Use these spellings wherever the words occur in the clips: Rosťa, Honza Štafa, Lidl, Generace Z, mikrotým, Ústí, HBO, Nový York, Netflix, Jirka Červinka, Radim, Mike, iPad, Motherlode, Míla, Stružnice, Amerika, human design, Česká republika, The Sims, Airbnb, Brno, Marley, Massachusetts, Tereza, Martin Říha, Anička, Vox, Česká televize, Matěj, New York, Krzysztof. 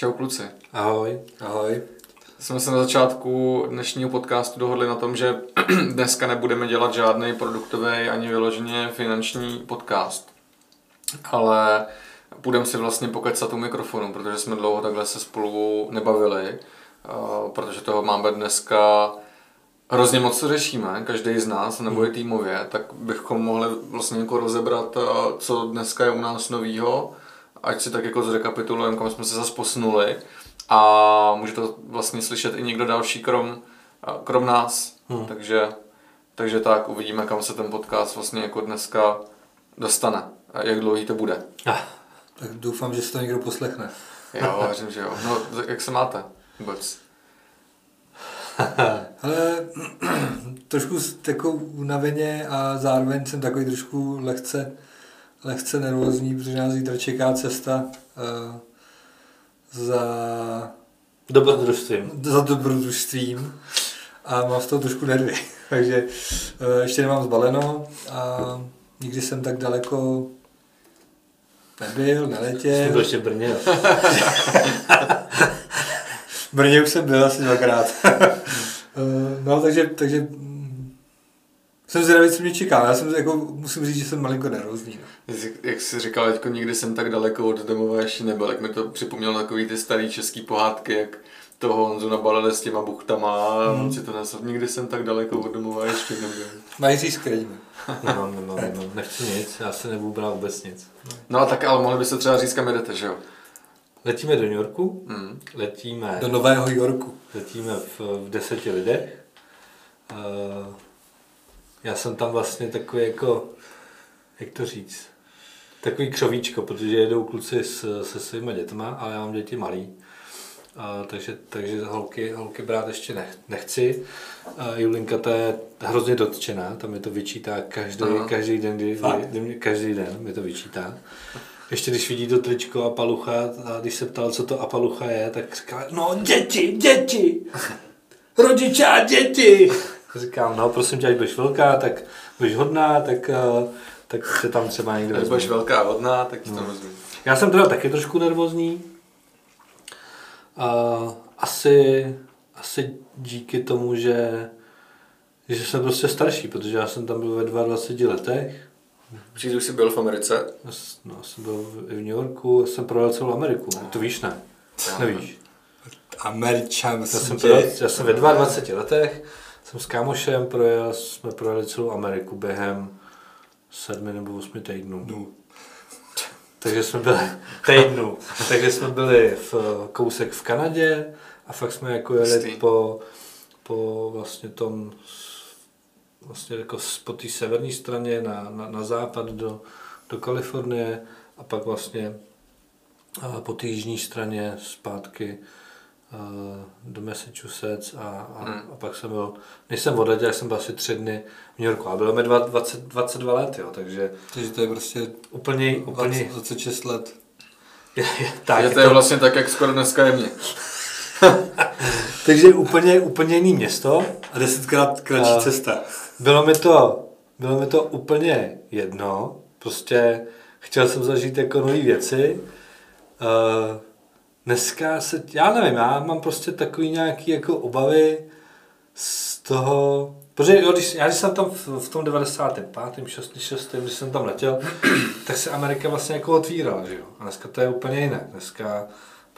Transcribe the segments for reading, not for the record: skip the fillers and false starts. Čau kluci. Ahoj. Ahoj. Jsme se na začátku dnešního podcastu dohodli na tom, že dneska nebudeme dělat žádný produktový ani vyloženě finanční podcast. Ale budeme si vlastně pokecat u mikrofonu, protože jsme dlouho takhle se spolu nebavili. Protože toho máme dneska hrozně moc, co řešíme, každý z nás, nebo i týmově, tak bychom mohli vlastně jako rozebrat, co dneska je u nás novýho, ať si tak jako zrekapitulujeme, kam jsme se zase posunuli. A může to vlastně slyšet i někdo další, krom nás. Takže tak uvidíme, kam se ten podcast vlastně jako dneska dostane a jak dlouhý to bude. Tak doufám, že se to někdo poslechne. Jo, věřím, že jo. No, jak se máte vůbec? Ale trošku takovou unaveně a zároveň jsem takový trošku lehce nervózní, protože nás zítra čeká cesta za dobrodružstvím a mám z toho trošku nervy, takže ještě nemám zbaleno a nikdy jsem tak daleko nebyl, neletěl. Jsi byl ještě v Brně. V Brně už jsem byl asi dvakrát. No, takže jsem zvědavý, co mě čeká. Já jsem jako, musím říct, že jsem malinko nervózní. Jak jsi říkal, teďko nikdy jsem tak daleko od domova ještě nebyl, tak mi to připomnělo takový ty starý český pohádky, jak toho Honzu nabalili s těma buchtama, on si to nesl. Nikdy jsem tak daleko od domova ještě nebyl. Mají říct, krejme. No, nechci nic, já se nebudu brát vůbec nic. No tak, ale mohli byste třeba říct, kam jedete, že jo? Letíme do New Yorku, letíme... Do Nového Yorku. Letíme v 10 lidech. Já jsem tam vlastně takový jako, jak to říct, takový křovíčko, protože jedou kluci se svýma dětma, ale já mám děti malý. Takže holky brát ještě nechci. Julinka, ta je hrozně dotčená, tam mi to vyčítá každý den mi to vyčítá. Ještě když vidí to tričko a palucha, a když se ptal, co to a palucha je, tak říká, no děti, rodiče a děti. Říkám, no prosím tě, až budeš velká, tak budeš hodná, tak se tam třeba někde vezmí. Až budeš velká a hodná, tak se tam vezmí. Já jsem teda taky trošku nervózní. Asi díky tomu, že jsem prostě starší, protože já jsem tam byl ve 22 letech. Určitě už jsi byl v Americe? No, jsem byl v New Yorku, jsem prodal celou Ameriku. No. To víš, ne? Nevíš. Američan jsem já jsem ve 22 letech, jsem s kámošem jsme projeli celou Ameriku během 7 nebo 8 týdnů. No. Takže jsme byli v kousek v Kanadě a fakt jsme jako jeli po vlastně tom... Vlastně jako po té severní straně na západ do Kalifornie a pak vlastně po té jižní straně zpátky do Massachusetts a pak jsem byl, než jsem odletěl, jsem byl asi 3 dny v New Yorku a bylo mi 22 let, jo, takže to je prostě úplně 26 let. Tak, to je vlastně tak, jak skoro dneska je mě. Takže úplně jiný město a 10krát kratší cesta. Bylo mi to úplně jedno, prostě chtěl jsem zažít jako nové věci. Dneska se, já nevím, já mám prostě takový nějaký jako obavy z toho, protože jo, když jsem tam v tom 95. 6. když jsem tam letěl, tak se Amerika vlastně jako otvírala, že jo, a dneska to je úplně jinak, dneska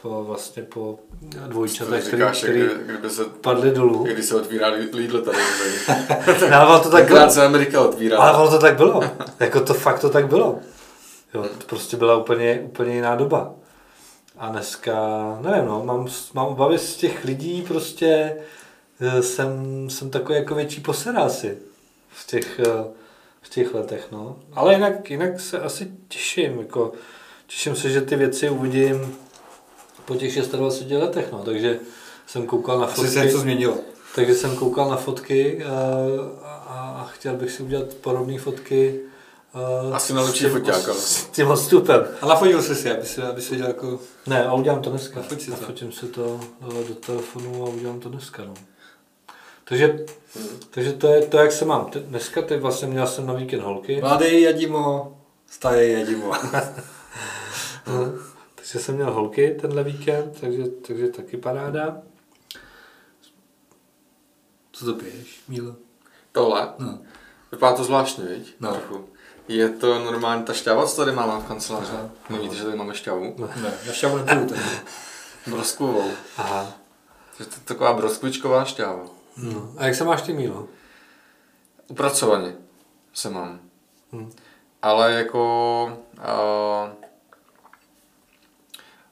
po dvojčatech, který padly dolů. Když se otvírá Lidl tady. To tak se Amerika otvírala. Ale to tak bylo. Jako to fakt to tak bylo. Jo, to prostě byla úplně jiná doba. A dneska, nevím, no, mám obavy z těch lidí, prostě jsem takový jako větší posedá si v těch letech, no. Ale jinak se asi těším, jako těším se, že ty věci uvidím po těch 26 letech, no, takže jsem koukal na fotky. Asi se něco změnilo. Takže jsem koukal na fotky a chtěl bych si udělat podobné fotky. Asi na lepší foťáka. S tím odstupem. A nafotil jsi si, aby si viděl jako... Ne, a udělám to dneska. Nafotím si to do telefonu a udělám to dneska, no. Takže to je to, jak se mám. Dneska teď vlastně měl jsem na víkend holky. Vladej Jadimo, starý Jadimo. Takže jsem měl holky tenhle víkend, takže taky paráda. Co to piješ, Mílo? Tohle? No. Vypadá to zvláštně, viď? No. Trochu. Je to normálně ta šťáva, co tady máme v kanceláři? Nevíte, že tady máme šťávu? Ne, já šťávu nepiju tady. Broskvovou. Aha. To je taková broskvičková šťáva. No. A jak se máš ty, Mílo? Upracovaně se mám. Ale jako...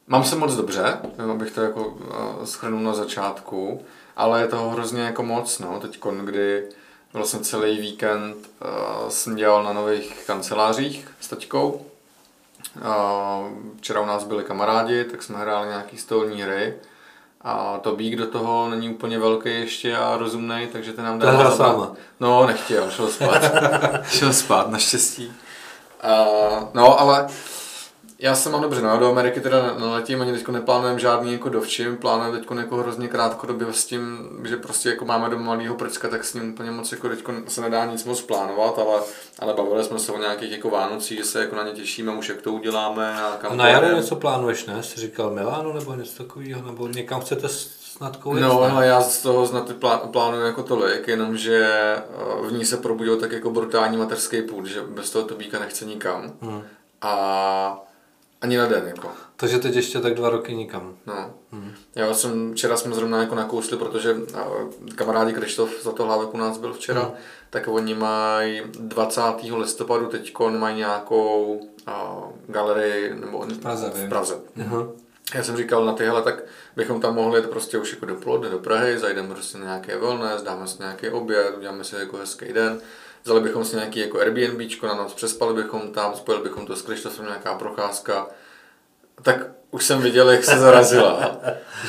mám se moc dobře, abych to jako shrnul na začátku, ale je toho hrozně jako moc, no, teďkon, kdy vlastně celý víkend jsem dělal na nových kancelářích s taťkou. Včera u nás byli kamarádi, tak jsme hráli nějaký stolní hry a Tobík do toho není úplně velký ještě a rozumnej, takže ten nám dával zabrat. No, nechtěl, šel spát. Šel spát, naštěstí. No, ale... Já se mám dobře, no, do Ameriky teda naletím, ani teď neplánujem žádný jako dovčím, plánujeme teď jako hrozně krátkodobě s tím, že prostě jako máme doma malýho prčka, tak s ním úplně moc jako teď se nedá nic moc plánovat, ale bavili jsme se o nějakých jako Vánocích, že se jako na ně těšíme, už jak to uděláme a kam. Na jaře něco plánuješ, ne? Jsi říkal Milánu nebo něco takového, nebo někam chcete snad koulet? No, ale já z toho snad plánuju jako tolik, jenomže v ní se probudil tak jako brutální mateřský půd, že bez toho Tobíka nechce nikam. A ani na den, jako. Takže teď ještě tak 2 roky nikam. No. Já jsem, včera jsme zrovna jako nakousli, protože kamarádi Krzysztof za to hlávek u nás byl včera, tak oni mají 20. listopadu teďkon mají nějakou galerii nebo v Praze. Já jsem říkal na tyhle, tak bychom tam mohli jít prostě už jako do Plodny, do Prahy, zajdeme prostě na nějaké wellness, dáme si nějaký oběd, uděláme si jako hezký den. Vzali bychom si nějaký jako Airbnbčko, na noc přespali bychom tam, spojili bychom to s Krzysztofem, nějaká procházka. Tak už jsem viděl, jak se zarazila.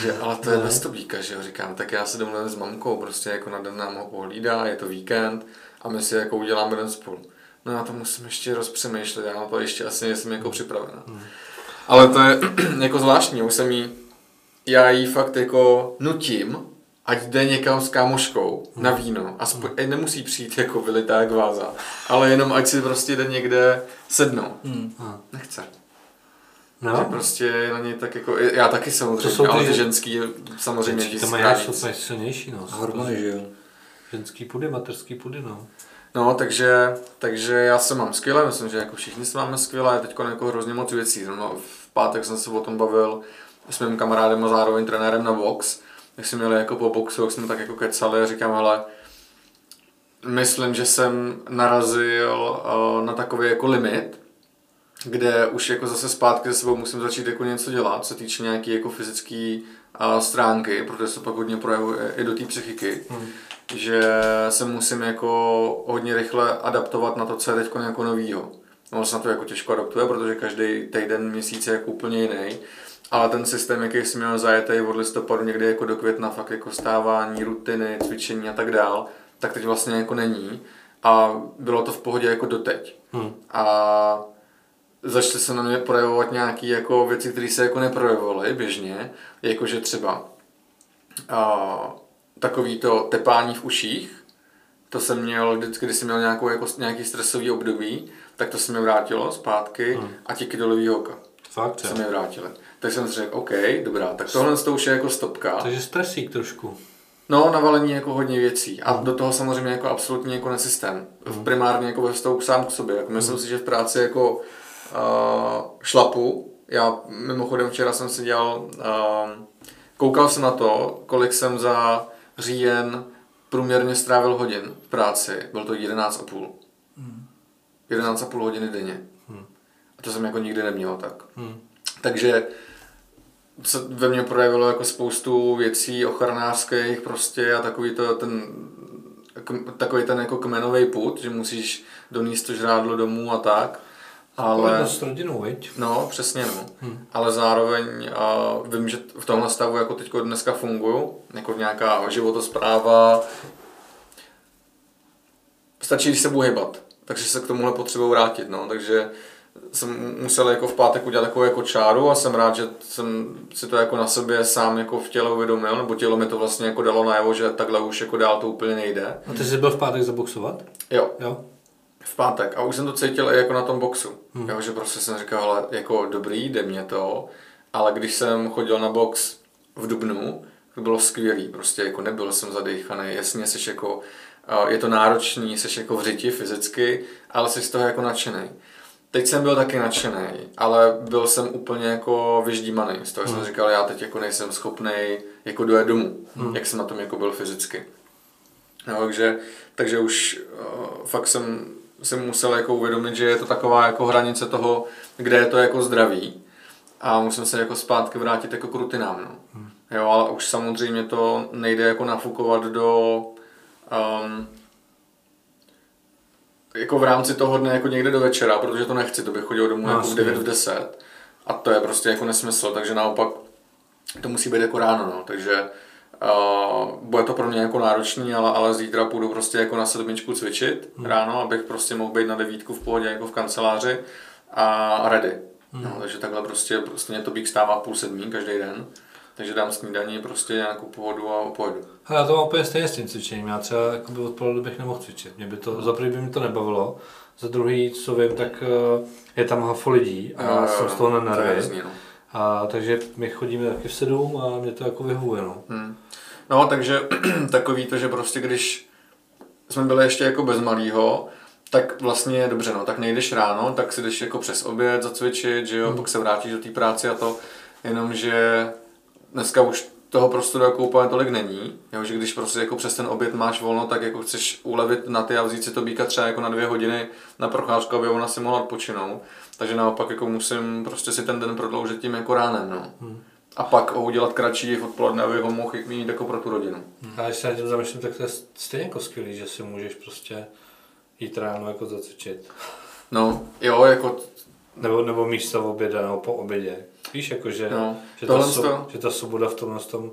Že, ale to je bez Tobíka, že jo, říkám. Tak já se domluvím s mamkou, prostě jako na den nám ho pohlídá, je to víkend a my si jako uděláme den spolu. No já to musím ještě rozpřemýšlet, já na to ještě asi nejsem jako připravená. Ale to je jako zvláštní, už jsem jí, já jí fakt jako nutím, ať jde někam s kámoškou na víno, aspoň nemusí přijít jako vylitá jak váza, ale jenom ať si prostě jde někde sednout. Nechce. No. Prostě na něj tak jako, já taky samozřejmě, ale ty ženský samozřejmě tiskrát. To mají silnější, no. Hormony, že jo. Ženský pudy, materský pudy, no. No, takže já se mám skvěle, myslím, že jako všichni se máme skvěle, je teďko jako hrozně moc věcí. No, v pátek jsem se o tom bavil s mým kamarádem a zároveň trenérem na Vox. Jak jsme měli jako po boxu, jak jsme tak jako kecali a říkám, hele, myslím, že jsem narazil na takový jako limit, kde už jako zase zpátky ze sebou musím začít jako něco dělat, se týče nějaký jako fyzický stránky, protože se pak hodně projevuje i do té psychiky, že se musím jako hodně rychle adaptovat na to, co je teď jako novýho. On se na to jako těžko adaptuje, protože každý týden, měsíc je jako úplně jiný. Ale ten systém, jaký jsem měl zajetý od listopadu někdy jako do května, fakt jako stávání, rutiny, cvičení a tak dál, tak teď vlastně jako není a bylo to v pohodě jako doteď. A začaly se na mě projevovat nějaké jako věci, které se jako neprojevovaly běžně, jakože třeba takový to tepání v uších, to jsem měl vždycky, když jsem měl nějaký stresový období, tak to se mi vrátilo zpátky a ti kydolový oka. Fakt, se mi vrátily. Tak jsem si řekl, OK, dobrá, tak tohle to už je jako stopka. Takže stresík trošku. No, navalení jako hodně věcí a do toho samozřejmě jako absolutně jako nesystém. Primárně jako ve vztahu sám k sobě. Jako myslím si, že v práci jako šlapu. Já mimochodem včera jsem si dělal, koukal jsem na to, kolik jsem za říjen průměrně strávil hodin v práci. Bylo to 11,5. 11,5 hodiny denně. To jsem jako nikdy neměl tak. Takže se ve mně projevilo jako spoustu věcí ochranářských prostě a takový ten jako kmenový pud, že musíš donést to žrádlo domů a tak. Ale s rodinou, viď? No, přesně no. Ale zároveň vím, že v tomhle stavu jako teď dneska funguju, jako nějaká životospráva. Stačí, když se budu hýbat, takže se k tomuhle potřebuji vrátit, no, takže jsem musel jako v pátek udělat takovou jako čáru a jsem rád, že jsem si to jako na sobě sám jako v těle uvědomil, nebo tělo mi to vlastně jako dalo najevo, že takhle už jako dál to úplně nejde. A ty jsi byl v pátek zaboxovat? Jo. V pátek a už jsem to cítil i jako na tom boxu. Jo, že prostě jsem říkal, hele, jako dobrý, jde mě to, Ale když jsem chodil na box v dubnu, to bylo skvělý, prostě jako nebyl jsem zadechaný, jasně seš jako, je to náročný, seš jako v řiti fyzicky, ale jsi z toho jako nadšený. Teď jsem byl taky nadšený, ale byl jsem úplně jako vyždímaný, z toho jsem říkal, já teď jako nejsem schopnej jako dojet domů, jak jsem na tom jako byl fyzicky. No, takže už fakt jsem musel jako uvědomit, že je to taková jako hranice toho, kde je to jako zdraví a musím se jako zpátky vrátit jako k rutinám, no. Jo, ale už samozřejmě to nejde jako nafukovat do jako v rámci toho dne jako někde do večera, protože to nechci, to bych chodil domů jako v 9 v 10 a to je prostě jako nesmysl, takže naopak to musí být jako ráno, no, takže bude to pro mě jako náročný, ale zítra půjdu prostě jako na 7 cvičit ráno, abych prostě mohl být na 9 v pohodě jako v kanceláři a ready. No, takže takhle prostě mě to bík stává 6:30 každý den. Takže dám snídaní, prostě nějakou pohodu a pojedu. Hele, já to mám úplně stejně s tím cvičením, já třeba odpoledne bych nemohl cvičit, mě by to, za prvý by mi to nebavilo, za druhý, co vím, tak je tam hafo lidí a já jsem z toho na nervy, a takže my chodíme taky v 7 a mě to jako vyhovuje, no. No, takže takový to, že prostě když jsme byli ještě jako bez malýho, tak vlastně je dobře, no, tak nejdeš ráno, tak si jdeš jako přes oběd zacvičit, že jo, pak se vrátíš do té práce a to, jenomže dneska už toho prostoru jako úplně tolik není, jo, že když prostě jako přes ten oběd máš volno, tak jako chceš ulevit na ty a vzít si to býka třeba jako na 2 hodiny na procházku, aby ona si mohla odpočinout. Takže naopak jako musím prostě si ten den prodloužit tím jako ránem, no. A pak ho udělat kratší v odpoledne, aby ho mohl mít jako pro tu rodinu. A když se na tím zamyslím, tak to je stejně jako skvělý, že si můžeš prostě jít ráno jako zacvičit. No, jo, jako... Nebo místo oběda, nebo po obědě. Víš, jakože, no, že ta svoboda v tomhle tom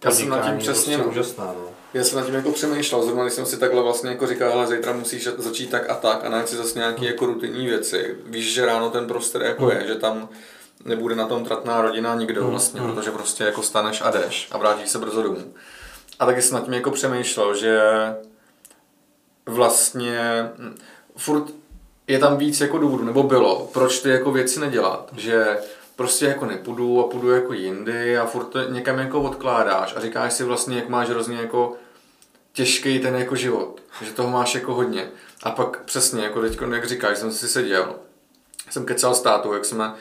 podnikání je prostě úžasná. No. Já jsem nad tím jako přemýšlel, zrovna když jsem si takhle vlastně jako říkal, hele, zítra musíš začít tak a najít si zase nějaké jako rutinní věci. Víš, že ráno ten prostor jako je, že tam nebude na tom tratná rodina nikdo vlastně, protože prostě jako staneš a jdeš a vrátíš se brzo domů. A taky jsem nad tím jako přemýšlel, že vlastně furt je tam víc jako důvodů, nebo bylo, proč ty jako věci nedělat, že prostě jako nepůjdu a půjdu jako jindy a furt to někam jako odkládáš a říkáš si vlastně, jak máš hrozně jako těžký ten jako život, že toho máš jako hodně. A pak přesně, jako teď, jak říkáš, jsem si seděl, jsem kecal s tátou, jak jsme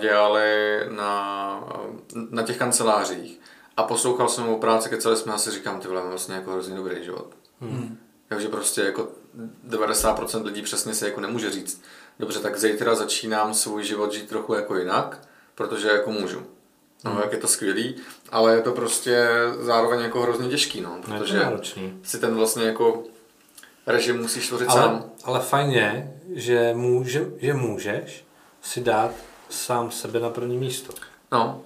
dělali na těch kancelářích a poslouchal jsem o práci, kecali jsme a si říkám, ty vole, vlastně jako hrozně dobrý život. Takže prostě jako 90% lidí přesně se jako nemůže říct, dobře, tak zítra začínám svůj život žít trochu jako jinak, protože jako můžu. No, jak je to skvělý, ale je to prostě zároveň jako hrozně těžký, no, protože si ten vlastně jako režim musíš tvořit sám. Ale fajn je, že můžeš si dát sám sebe na první místo. No,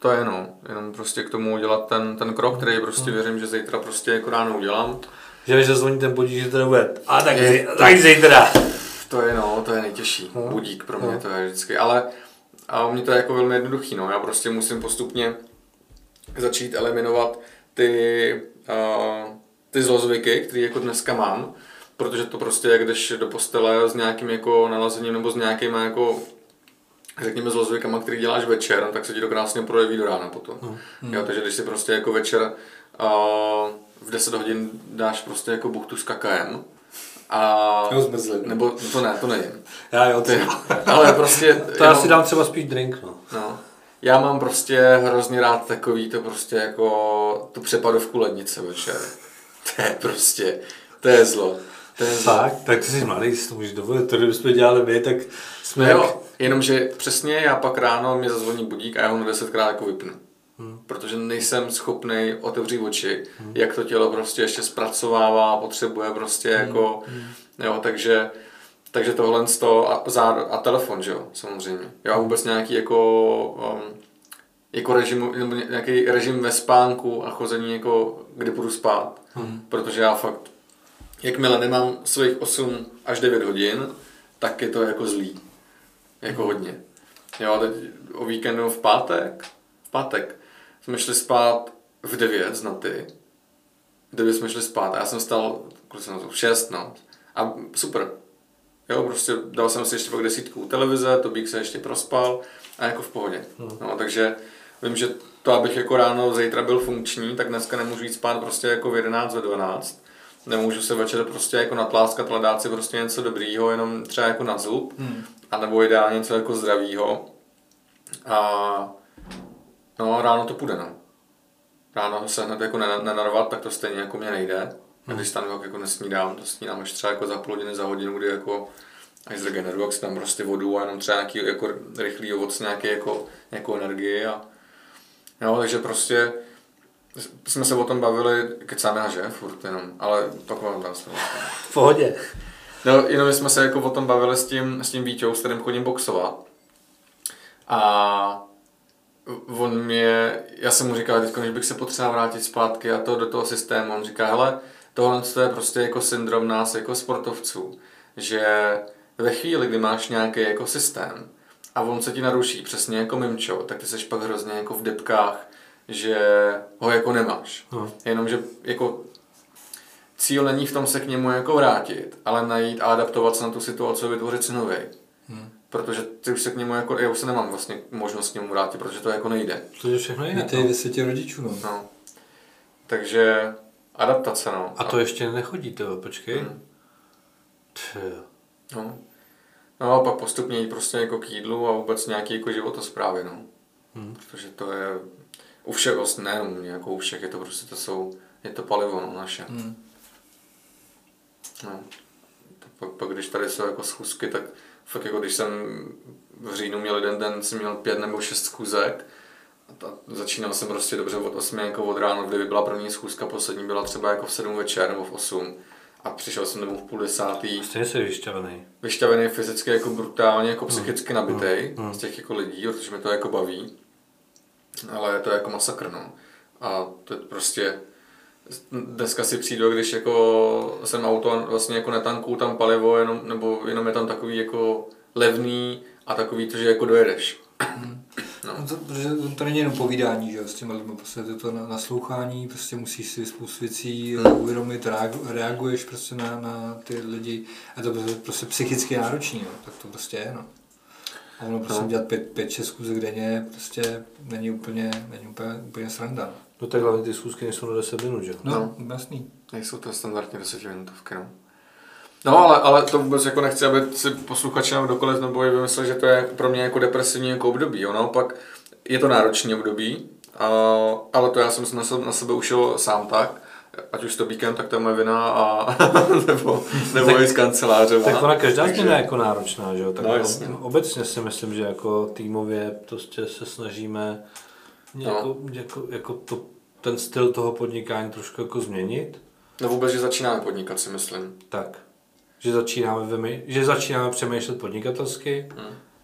to je, no, jenom prostě k tomu udělat ten krok, který prostě věřím, že zítra prostě jako ráno udělám. Že když zazvoní ten budík, že to nebude. A tak zítra. To je nejtěžší. Budík pro mě to je vždycky. Ale u mě to je jako velmi jednoduchý. No. Já prostě musím postupně začít eliminovat ty zlozvyky, které jako dneska mám. Protože to prostě jak jdeš do postele s nějakým jako nalazením nebo s nějakýma jako řekněme zlozvykama, který děláš večer, tak se ti to krásně projeví do rána potom. Jo, takže když si prostě jako večer v 10 hodin dáš prostě jako buchtu s kakaem a... Nebo to nejím. Já jo, ty. Ale prostě... To já si dám třeba spíš drink, no. Já mám prostě hrozně rád takový to prostě jako tu přepadovku lednice večer. To je zlo. Fakt? Tak ty jsi malý, si to můžeš dovolit, to kdybychom dělali my, tak jsme... Jo, jenomže přesně já pak ráno mě zazvoní budík a já ho na 10krát jako vypnu. Protože nejsem schopný otevřít oči, jak to tělo prostě ještě zpracovává, potřebuje prostě jako, jo, takže tohle z toho a telefon, že jo, samozřejmě. Já vůbec nějaký jako režim, nebo nějaký režim ve spánku a chození jako, kdy budu spát, protože já fakt, jakmile nemám svých 8 až 9 hodin, tak je to jako zlý, jako hodně. Jo, teď o víkendu v pátek jsme šli spát v 9 z noty. V 9 jsme šli spát a já jsem vstal v 6, no. A super. Jo, prostě dal jsem si ještě pak 10 u televize, to bych se ještě prospal a jako v pohodě. No, takže vím, že to, abych jako ráno zítra byl funkční, tak dneska nemůžu jít spát prostě jako v 11, ve 12. Nemůžu se večer prostě jako natláskat, dát si prostě něco dobrýho, jenom třeba jako na zub, anebo ideálně něco jako zdravýho. A no, ráno to půjde, no. Ráno se hned jako nenarvat, tak to stejně jako mě nejde. A když tam jako nesnídám, to snídám až třeba jako za půl hodiny, za hodinu, kdy jako až zregeneruji, jak si tam prostě vodu a jenom třeba nějaký jako rychlý ovoc, nějaké jako nějakou energii a no, takže prostě jsme se o tom bavili, kecáme, že? Furt jenom, ale pak vám dám svůj. V pohodě. No, jenom jsme se jako o tom bavili s tím Víťou, s kterým chodím boxovat. A on mě, já jsem mu říkal, teď, když bych se potřeboval vrátit zpátky a to do toho systému, on říká, hele, tohle to je prostě jako syndrom nás jako sportovců, že ve chvíli, kdy máš nějaký jako systém a on se ti naruší, přesně jako mimčo, tak ty seš pak hrozně jako v depkách, že ho jako nemáš. Jenomže jako cíl není v tom se k němu jako vrátit, ale najít a adaptovat se na tu situaci a vytvořit si nový. Protože ty už se k němu jako, já už se nemám vlastně možnost k němu vrátit, protože to jako nejde. Protože všechno jiné. Ty 10 rodičů, no. No. Takže adaptace, no. A to ještě nechodí, to, počkej. No. No a pak postupně jít prostě jako k jídlu a vůbec nějaký jako životosprávy, no. Protože to je u všech, vlastně nejenom jako u všech, je to prostě, to jsou, je to palivo, no, naše. No. Pak když tady jsou jako schůzky, tak fakt jako když jsem v říjnu měl jeden den, jsem měl 5 nebo 6 schůzek. Začínal jsem prostě dobře od 8 jako od rána, kdyby byla první schůzka, poslední byla třeba jako v 7 večer nebo v 8. A přišel jsem domů v 9:30. Stejně jsi vyšťavený. Vyšťavený fyzicky jako brutálně, jako psychicky nabitej z těch jako lidí, protože mi to jako baví. Ale je to jako masakr, no. A to je prostě... Dneska si přijdu, když jako jsem auto vlastně jako netankuju tam palivo, jenom, nebo jenom je tam takový jako levný a takový to, že jako dojedeš. No. To, protože to není jenom povídání, že s těma lidmi, prostě je to naslouchání, prostě musíš si spoustu věcí uvědomit, reaguješ prostě na ty lidi a to je prostě psychicky náročný, no. Tak to prostě je, no. A ono prostě dělat 5-6 schůzek denně prostě není úplně sranda. No tak hlavně ty schůzky nejsou na 10 minut, že? No, jasný. Nejsou to standardně 10 minutovky, no. No ale to vůbec jako nechci, aby si posluchači nám kdokoliv nebo i vymyslel, že to je pro mě jako depresivní jako období, jo. Naopak je to náročné období, ale to já jsem na sebe ušel sám tak, ať už s Tobíkem, tak to je moje vina a nebo i z kanceláře. Tak ona každá změna je jako náročná, že jo? Tak no, obecně si myslím, že jako týmově prostě se snažíme ten styl toho podnikání trošku jako změnit. No vůbec, že začínáme podnikat, si myslím. Tak. Že začínáme přemýšlet podnikatelsky,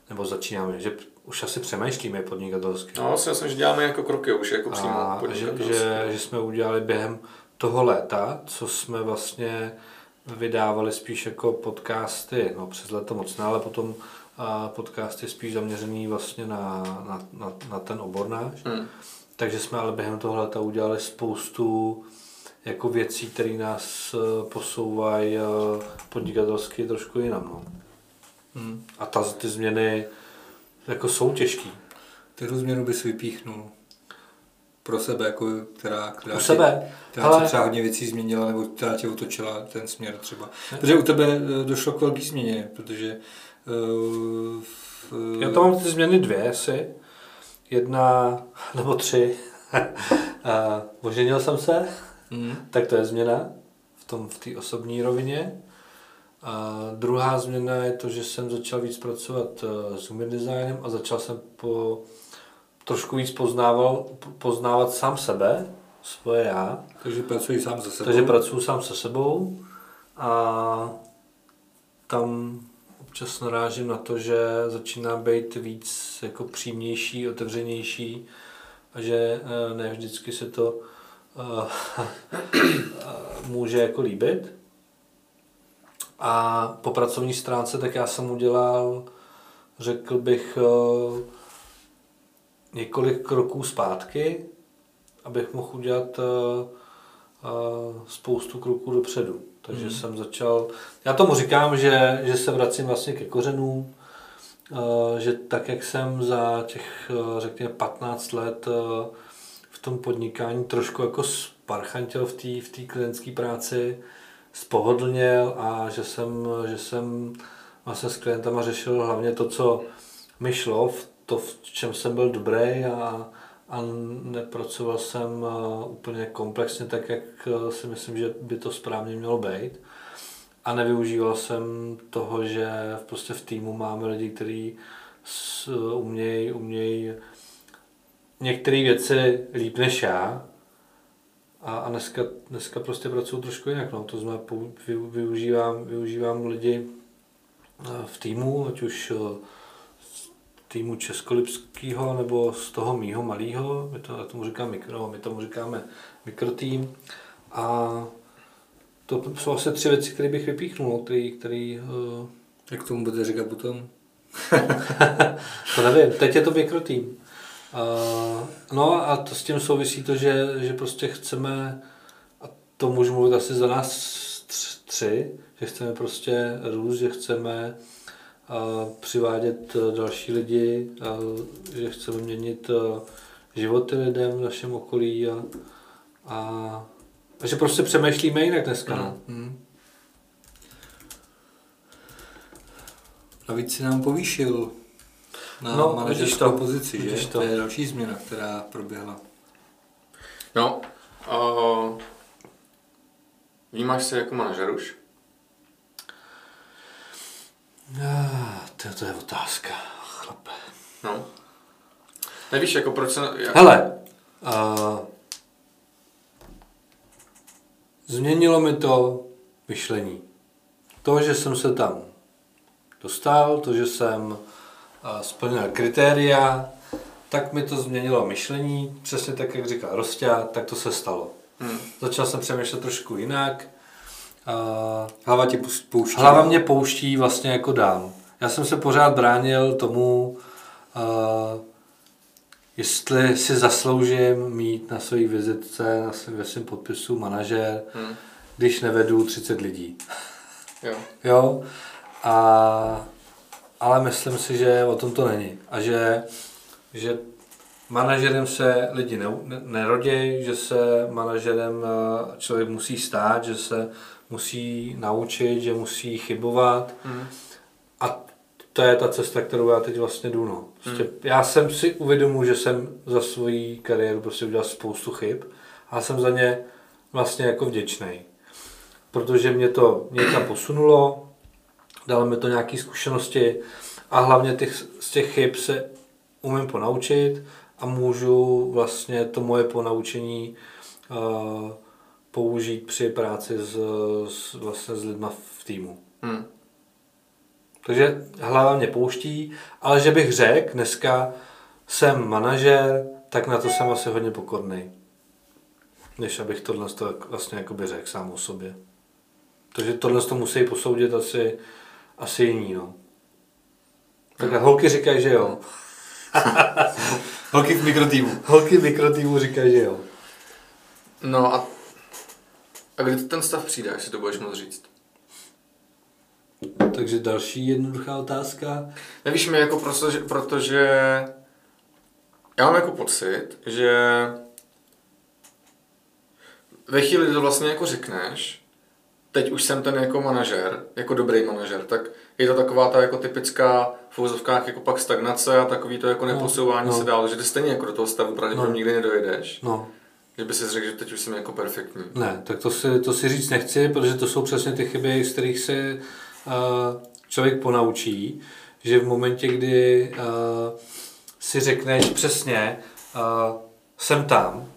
nebo začínáme, že už asi přemýšlíme podnikatelsky. No, já si myslím, že děláme jako kroky už, jako přímo podnikatelsky. Že jsme udělali během toho léta, co jsme vlastně vydávali spíš jako podcasty, no přes léto moc ne, ale potom podcasty spíš zaměřený vlastně na ten obor náš. Takže jsme ale během toho léta udělali spoustu jako věcí, které nás posouvají podnikatelsky trošku jinam. No. A ty změny jako jsou těžké. Kterou změnu bys vypíchnul? Pro sebe, jako která třeba hodně věcí změnila, nebo která tě otočila ten směr třeba. Protože u tebe došlo k velký změně, protože... Já tam mám ty změny 2 asi. 1 nebo 3. Oženil jsem se, tak to je změna v té osobní rovině. A druhá změna je to, že jsem začal víc pracovat s human designem a začal jsem trošku víc poznávat sám sebe, svoje já. Takže pracuji sám se sebou. A tam občas narážím na to, že začíná být víc jako přímější, otevřenější a že ne vždycky se to může jako líbit. A po pracovní stránce tak já jsem udělal, řekl bych, několik kroků zpátky, abych mohl udělat spoustu kroků dopředu. Takže jsem začal, já tomu říkám, že se vracím vlastně ke kořenům, že tak, jak jsem za těch, řekněme, 15 let v tom podnikání trošku jako sparchantil v té klientské práci, spohodlněl a že jsem vlastně s klientama řešil hlavně to, co mi šlo, to, v čem jsem byl dobrý a nepracoval jsem úplně komplexně tak, jak si myslím, že by to správně mělo být. A nevyužíval jsem toho, že prostě v týmu máme lidi, kteří umějí některé věci líp než já. A dneska prostě pracuju trošku jinak. No. To znamená, využívám lidi v týmu, ať už z týmu českolipského nebo z toho mýho malého. My tomu říkáme mikrotým. A to jsou asi 3 věci, které bych vypíchnul, který Jak tomu bude říkat potom? To nevím, teď je to mikrotým. No a to s tím souvisí to, že prostě chceme, a to můžu mluvit asi za nás 3, že chceme prostě růst, že chceme přivádět další lidi, že chceme měnit životy lidem v našem okolí a že prostě přemýšlíme jinak dneska. No. Navíc si nám povýšil na manažerskou pozici, že? To je další změna, která proběhla. No, vnímáš se jako manažer už? To je otázka, chlape. No. Nevíš, jako proč se... Hele, změnilo mi to myšlení. To, že jsem se tam dostal, to, že jsem splnil kritéria, tak mi to změnilo myšlení. Přesně tak, jak říkal Rosťa, tak to se stalo. Začal jsem přemýšlet trošku jinak. Hlava ti pouští? Hlava mě pouští vlastně jako dál. Já jsem se pořád bránil tomu, jestli si zasloužím mít na své vizitce, ve svém podpisu manažer, když nevedu 30 lidí. Jo? Ale myslím si, že o tom to není. A že manažerem se lidi nerodí, že se manažerem člověk musí stát, že se musí naučit, že musí chybovat. A to je ta cesta, kterou já teď vlastně jdu. No. Já jsem si uvědomil, že jsem za svoji kariéru prostě udělal spoustu chyb a jsem za ně vlastně jako vděčný. Protože mě to někam posunulo, dalo mi to nějaké zkušenosti a hlavně z těch chyb se umím ponaučit a můžu vlastně to moje ponaučení použít při práci vlastně s lidma v týmu. Takže hlava mě pouští, ale že bych řekl, dneska jsem manažer, tak na to jsem asi hodně pokorný. Než abych tohle vlastně jakoby řekl sám o sobě. Takže tohle to musí posoudit asi jiní, no. Takhle holky říkají, že jo. Holky v mikrotýmu. Holky v mikrotýmu říkají, že jo. No a kdy ten stav přijde, až si to budeš moct říct? Takže další jednoduchá otázka. Nevíš mi, jako protože já mám jako pocit, že ve chvíli, kdy to vlastně jako řekneš, teď už jsem ten jako manažer, jako dobrý manažer, tak je to taková ta jako typická v uvozovkách jako pak stagnace a takový to jako neposouvání se dál, že ty stejně jako do toho stavu pravděpodobně nikdy nedojedeš. No. Že by si řekl, že teď už jsem jako perfektní. Ne, tak to si říct nechci, protože to jsou přesně ty chyby, z kterých se člověk ponaučí, že v momentě, kdy si řekneš přesně, jsem tam,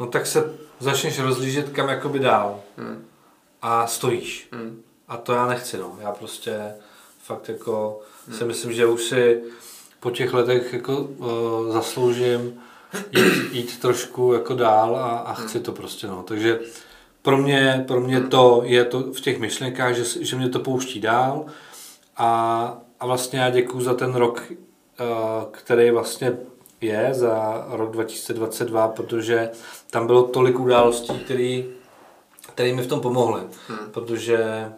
no tak se začneš rozlížet kam jakoby dál a stojíš. A to já nechci, no. Já prostě fakt jako si myslím, že už si po těch letech jako zasloužím jít trošku jako dál a chci to prostě, no. Takže pro mě to je to v těch myšlenkách, že mě to pouští dál a vlastně já děkuju za ten rok, který vlastně je, za rok 2022, protože tam bylo tolik událostí, které které mi v tom pomohly, protože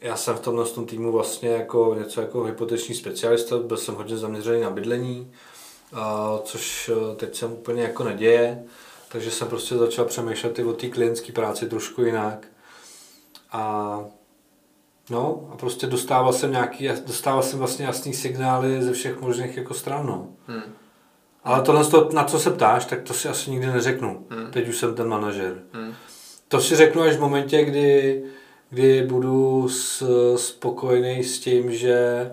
já jsem v tomhle týmu vlastně jako něco jako hypoteční specialista, byl jsem hodně zaměřený na bydlení, což teď se úplně jako neděje, takže jsem prostě začal přemýšlet i o té klientské práci trošku jinak. A no, a prostě dostával jsem vlastně jasný signály ze všech možných jako stran, no. Ale tohle, na co se ptáš, tak to si asi nikdy neřeknu. Teď už jsem ten manažer. To si řeknu až v momentě, kdy budu spokojený s tím, že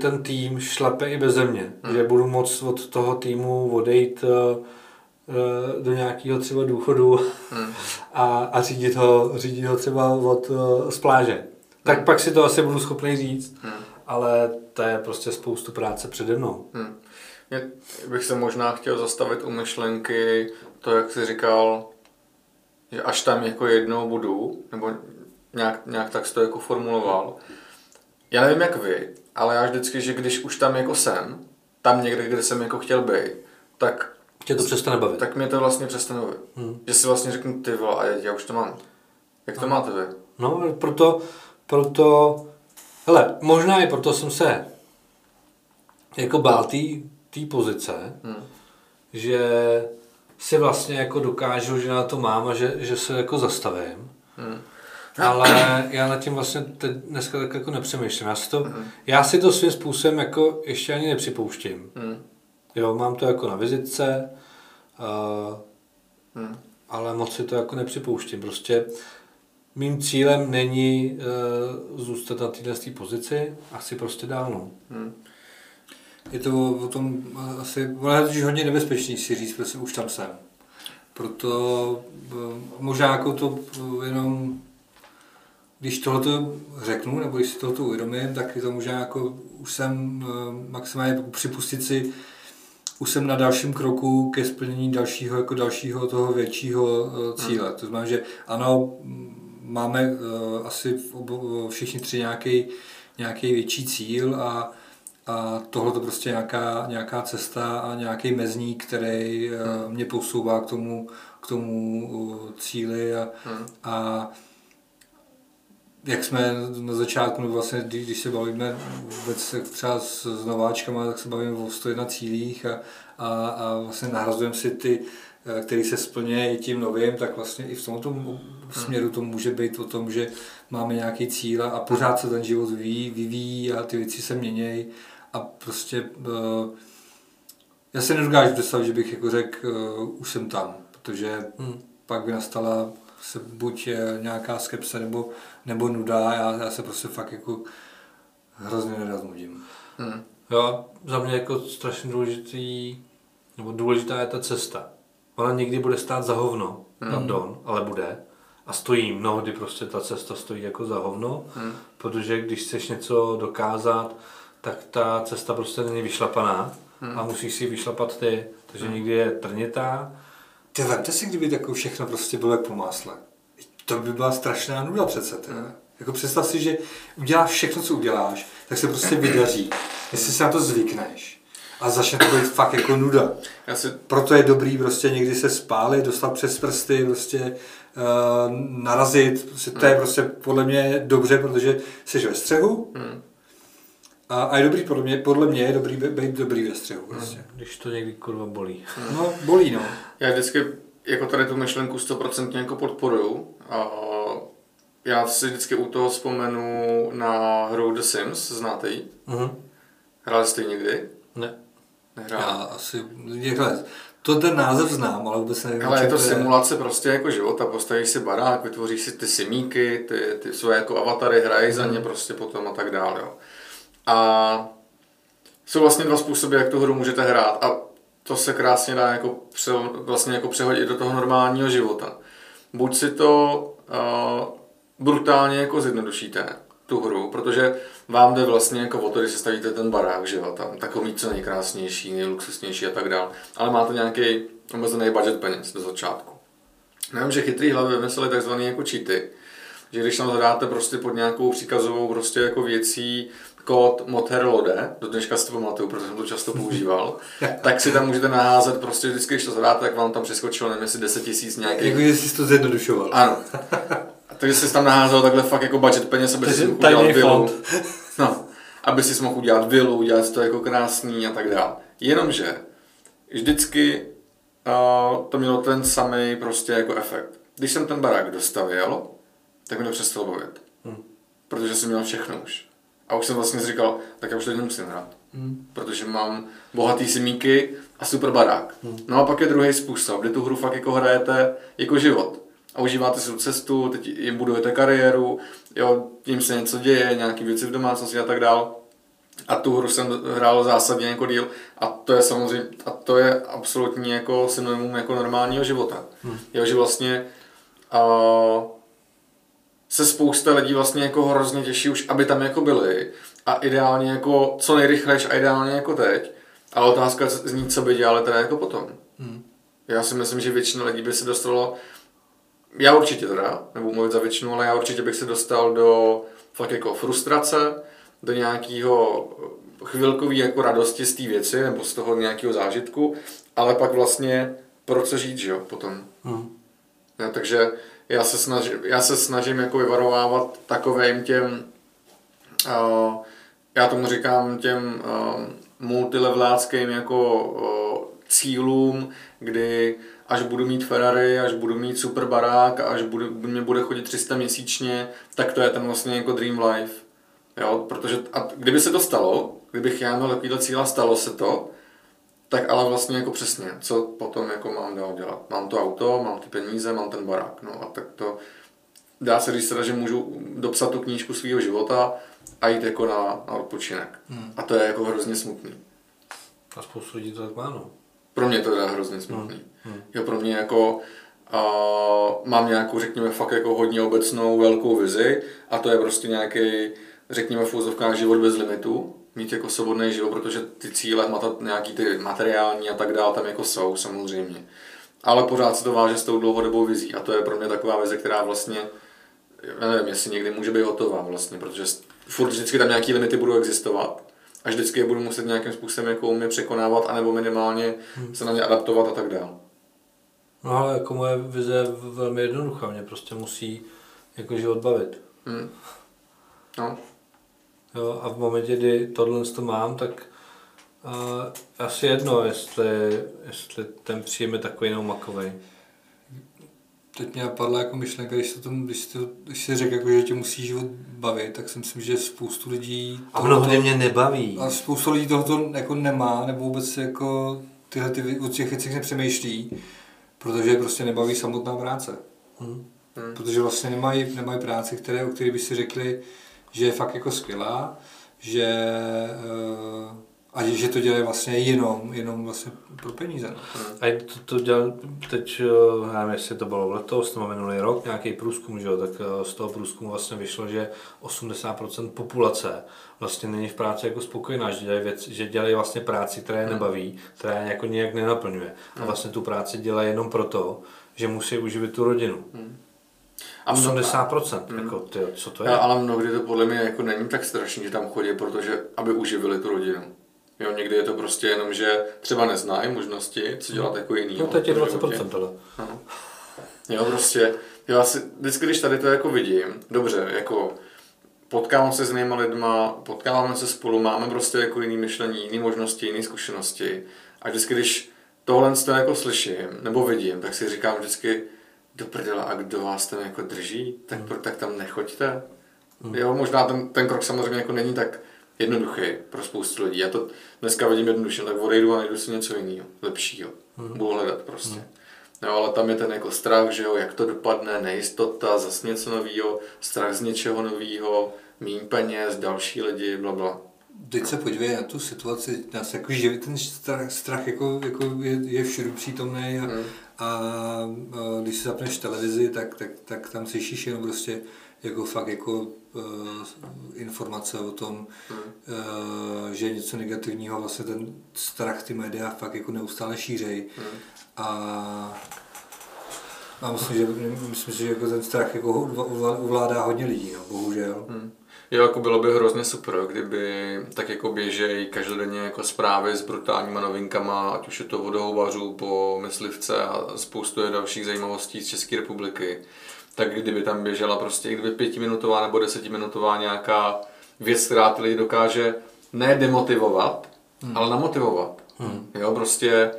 ten tým šlape i beze mě. Že budu moct od toho týmu odejít do nějakého třeba důchodu a řídit ho třeba od z pláže. Tak pak si to asi budu schopný říct, ale to je prostě spoustu práce přede mnou. Já bych se možná chtěl zastavit u myšlenky, to jak jsi říkal, že až tam jako jednou budu, nebo nějak tak jsi to jako formuloval. Já nevím jak vy, ale já vždycky, že když už tam jako jsem, tam někde, kde jsem jako chtěl být, tak tě to přestane bavit. Tak mě to vlastně přestane bavit. Že si vlastně řeknu, ty vole, a já už to mám. Jak to máte vy? No, proto, hele, možná i proto jsem se jako bál té pozice, že si vlastně jako dokážu, že na to mám a že se jako zastavím. Ale já nad tím vlastně dneska tak jako nepřemýšlím. Já si to svým způsobem jako ještě ani nepřipouštím. Jo, mám to jako na vizitce, ale moc si to jako nepřipouštím. Prostě mým cílem není zůstat na této pozici a chci prostě dál. Je to o tom asi hodně nebezpečný si říct, protože už tam jsem. Proto možná jako to jenom, když tohoto řeknu, nebo když si tohoto uvědomím, tak je to možná jako už jsem maximálně připustit si, už jsem na dalším kroku ke splnění dalšího toho většího cíle. To znamená, že ano, máme asi všichni tři nějaký větší cíl a tohle to prostě nějaká cesta a nějaký mezník, který mě posouvá k tomu cíli a jak jsme na začátku, no vlastně, když se bavíme vůbec třeba s nováčkama, tak se bavíme o 101 cílích a vlastně nahrazujeme si ty, který se splňuje tím novým, tak vlastně i v tomto směru to může být o tom, že máme nějaký cíl a pořád se ten život vyvíjí a ty věci se měnějí a prostě já se nedokážu představit, že bych jako řekl, už jsem tam, protože pak by nastala se buď nějaká skepse nebo nuda, já se prostě fakt jako hrozně nerad nudím. Jo, za mě jako strašně důležitá je ta cesta. Ona někdy bude stát za hovno, pardon, ale bude a stojí mnohdy, prostě ta cesta stojí jako za hovno, protože když chceš něco dokázat, tak ta cesta prostě není vyšlapaná a musíš si ji vyšlapat ty, takže někdy je trnitá. Ty vemte si, kdyby jako všechno prostě bylo jak po másle. To by byla strašná nuda přece. Jako představ si, že uděláš všechno, co uděláš, tak se prostě vydaří. Jestli si na to zvykneš a začne to být fakt jako nuda. Proto je dobrý prostě někdy se spálit, dostat přes prsty, prostě narazit. Prostě to je prostě podle mě dobře, protože jsi ve střehu a je dobrý, podle mě je dobrý být dobrý ve střehu. Prostě. Když to někdy kurva bolí. No, bolí no. Já vždycky jako tady tu myšlenku 100% jako podporuju. Já si vždycky u toho vzpomenu na hru The Sims, znáte ji? Hráli jste ji někdy? Ne. Nehrál. Já asi někde. To ten název znám, ale vůbec nevím. Ale je to simulace prostě jako života, postavíš si barák, vytvoříš si ty simíky, ty svoje jako avatary, hrají za ně prostě potom a tak dále. Jo. A jsou vlastně dva způsoby, jak tu hru můžete hrát a to se krásně dá jako vlastně jako přehodit do toho normálního života. Buď si to brutálně jako zjednodušíte, tu hru, protože vám jde vlastně jako o to, když si stavíte ten barák, že tam takový co nejkrásnější, nejluxusnější a tak dále, ale máte nějaký omezený budget peněz do začátku. Nevím, že chytrý hlavy vymysleli takzvané jako cheaty, že když tam zadáte prostě pod nějakou příkazovou prostě jako věcí, kód Motherlode, do dneška si to pamatuju, protože jsem to často používal, tak si tam můžete naházet, prostě vždycky, když to zadáte, tak vám tam přeskočilo, nevím, jestli 10 000 nějakých. Jakože jsi to zjednodušoval. Ano. A takže jsi tam naházel takhle fakt jako budget peněz, aby si mohl udělat vilu. No, aby si mohl udělat vilu, udělat to jako krásný a tak dál. Jenomže vždycky to mělo ten samý prostě jako efekt. Když jsem ten barák dostavěl, tak mi to přestalo bavit. Protože jsem měl všechno už. A už jsem vlastně říkal, tak já už teď nemusím hrát. Protože mám bohatý simíky a super barák. No a pak je druhý způsob, kdy tu hru fakt jako hrajete jako život. A užíváte si tu cestu, teď jim budujete kariéru, jo, jim se něco děje, nějaký věci v domácnosti a tak dál. A tu hru jsem hrál zásadně jako díl a to je samozřejmě, a to je absolutně jako synonymum jako normálního života. Jo, že vlastně se spousta lidí vlastně jako hrozně těší už, aby tam jako byli a ideálně jako co nejrychlejší a ideálně jako teď. Ale otázka zní, co by dělali teda jako potom. Já si myslím, že většina lidí by se dostalo, já určitě teda, nebudu mluvit za většinu, ale já určitě bych se dostal do fakt jako frustrace, do nějakého chvilkové jako radosti z té věci nebo z toho nějakého zážitku, ale pak vlastně pro co žít, že jo, potom. No, takže já se snažím jako vyvarovávat takovým těm, já tomu říkám těm multilevláckým jako cílům, kdy až budu mít Ferrari, až budu mít super barák, až mě bude chodit 300 měsíčně, tak to je ten vlastně jako dream life. Jo, protože a kdyby se to stalo, kdybych já měl takovýhle cíla, stalo se to, tak ale vlastně jako přesně, co potom jako mám dál dělat. Mám to auto, mám ty peníze, mám ten barák, no a tak to dá se říct, že můžu dopsat tu knížku svého života a jít jako na odpočinek. A to je jako hrozně smutný. A spoustu lidí to tak má, no. Pro mě to je hrozně smutný. Jo, pro mě jako mám nějakou, řekněme, fakt jako hodně obecnou velkou vizi a to je prostě nějaký, řekněme v úzovkách, život bez limitů, mít jako svobodný život, protože ty cíle, nějaký ty materiální a tak dále tam jako jsou samozřejmě. Ale pořád se to váže s tou dlouhodobou vizí a to je pro mě taková vize, která vlastně, nevím, jestli někdy může být hotová vlastně, protože furt vždycky tam nějaký limity budou existovat a vždycky je budu muset nějakým způsobem jako umět překonávat anebo minimálně se na ně adaptovat a tak dále. No ale jako moje vize je velmi jednoduchá, mě prostě musí jako život bavit. No. Jo, a v momentě, kdy tohle to mám, tak asi jedno, jestli ten příjem je takový nebo makovej. Teď mě napadla jako myšlenka, když si řekl, jako, že tě musí život bavit, tak si myslím, že spoustu lidí... A mnohdy mě nebaví. A spoustu lidí tohoto jako nemá, nebo vůbec jako tyhle o těch věcech nepřemýšlí, protože prostě nebaví samotná práce. Protože vlastně nemají práci, o které by si řekli, že je fakt jako skvělá, že to dělají vlastně jenom vlastně pro peníze. A to dělám teď, nevím, jestli to bylo letos nebo minulý rok, nějaký průzkum, že jo, tak z toho průzkumu vlastně vyšlo, že 80% populace vlastně není v práci jako spokojená, že dělají vlastně práci, která je nebaví, která je jako nějak nenaplňuje. A vlastně tu práci dělají jenom proto, že musí uživit tu rodinu. A 80%, jako ty, co to je? Ale mnohdy to podle mě jako není tak strašný, že tam chodí, protože aby uživili tu rodinu. Jo, někdy je to prostě jenom, že třeba neznají možnosti, co dělat jako jiný. No teď je 20% tohle. Jo, prostě, já si vždycky, když tady to jako vidím, dobře, jako potkávám se s jinýma lidma, potkáváme se spolu, máme prostě jako jiný myšlení, jiný možnosti, jiný zkušenosti. A vždycky, když tohle to jako slyším, nebo vidím, tak si říkám vždycky, do prdela, a kdo vás tam jako drží, tak tam nechoďte. Jo, možná ten krok samozřejmě jako není tak jednoduchý pro spoustu lidí. Já to dneska vidím jednoduše, tak odejdu a najdu si něco jiného, lepšího. Budu hledat prostě. No, ale tam je ten jako strach, že jo, jak to dopadne, nejistota, zase něco novýho, strach z něčeho novýho, míň peněz, další lidi, blabla. Teď se podívej na tu situaci, že ten strach jako je všude přítomný a když si zapneš televizi, tak tam slyšíš jenom prostě jako fakt jako informace o tom, že je něco negativního, vlastně ten strach, ty média fakt jako neustále šířej. A A myslím si, že jako ten strach jako ovládá hodně lidí, no, bohužel. Jo, jako bylo by hrozně super, kdyby tak jako běžejí každodenně jako zprávy s brutálníma novinkama, ať už je to od houbařů po myslivce a spoustu dalších zajímavostí z České republiky. Tak kdyby tam běžela prostě i kdyby 5minutová nebo 10minutová nějaká věc, která ty lidi dokáže ne demotivovat, ale namotivovat. Jo, prostě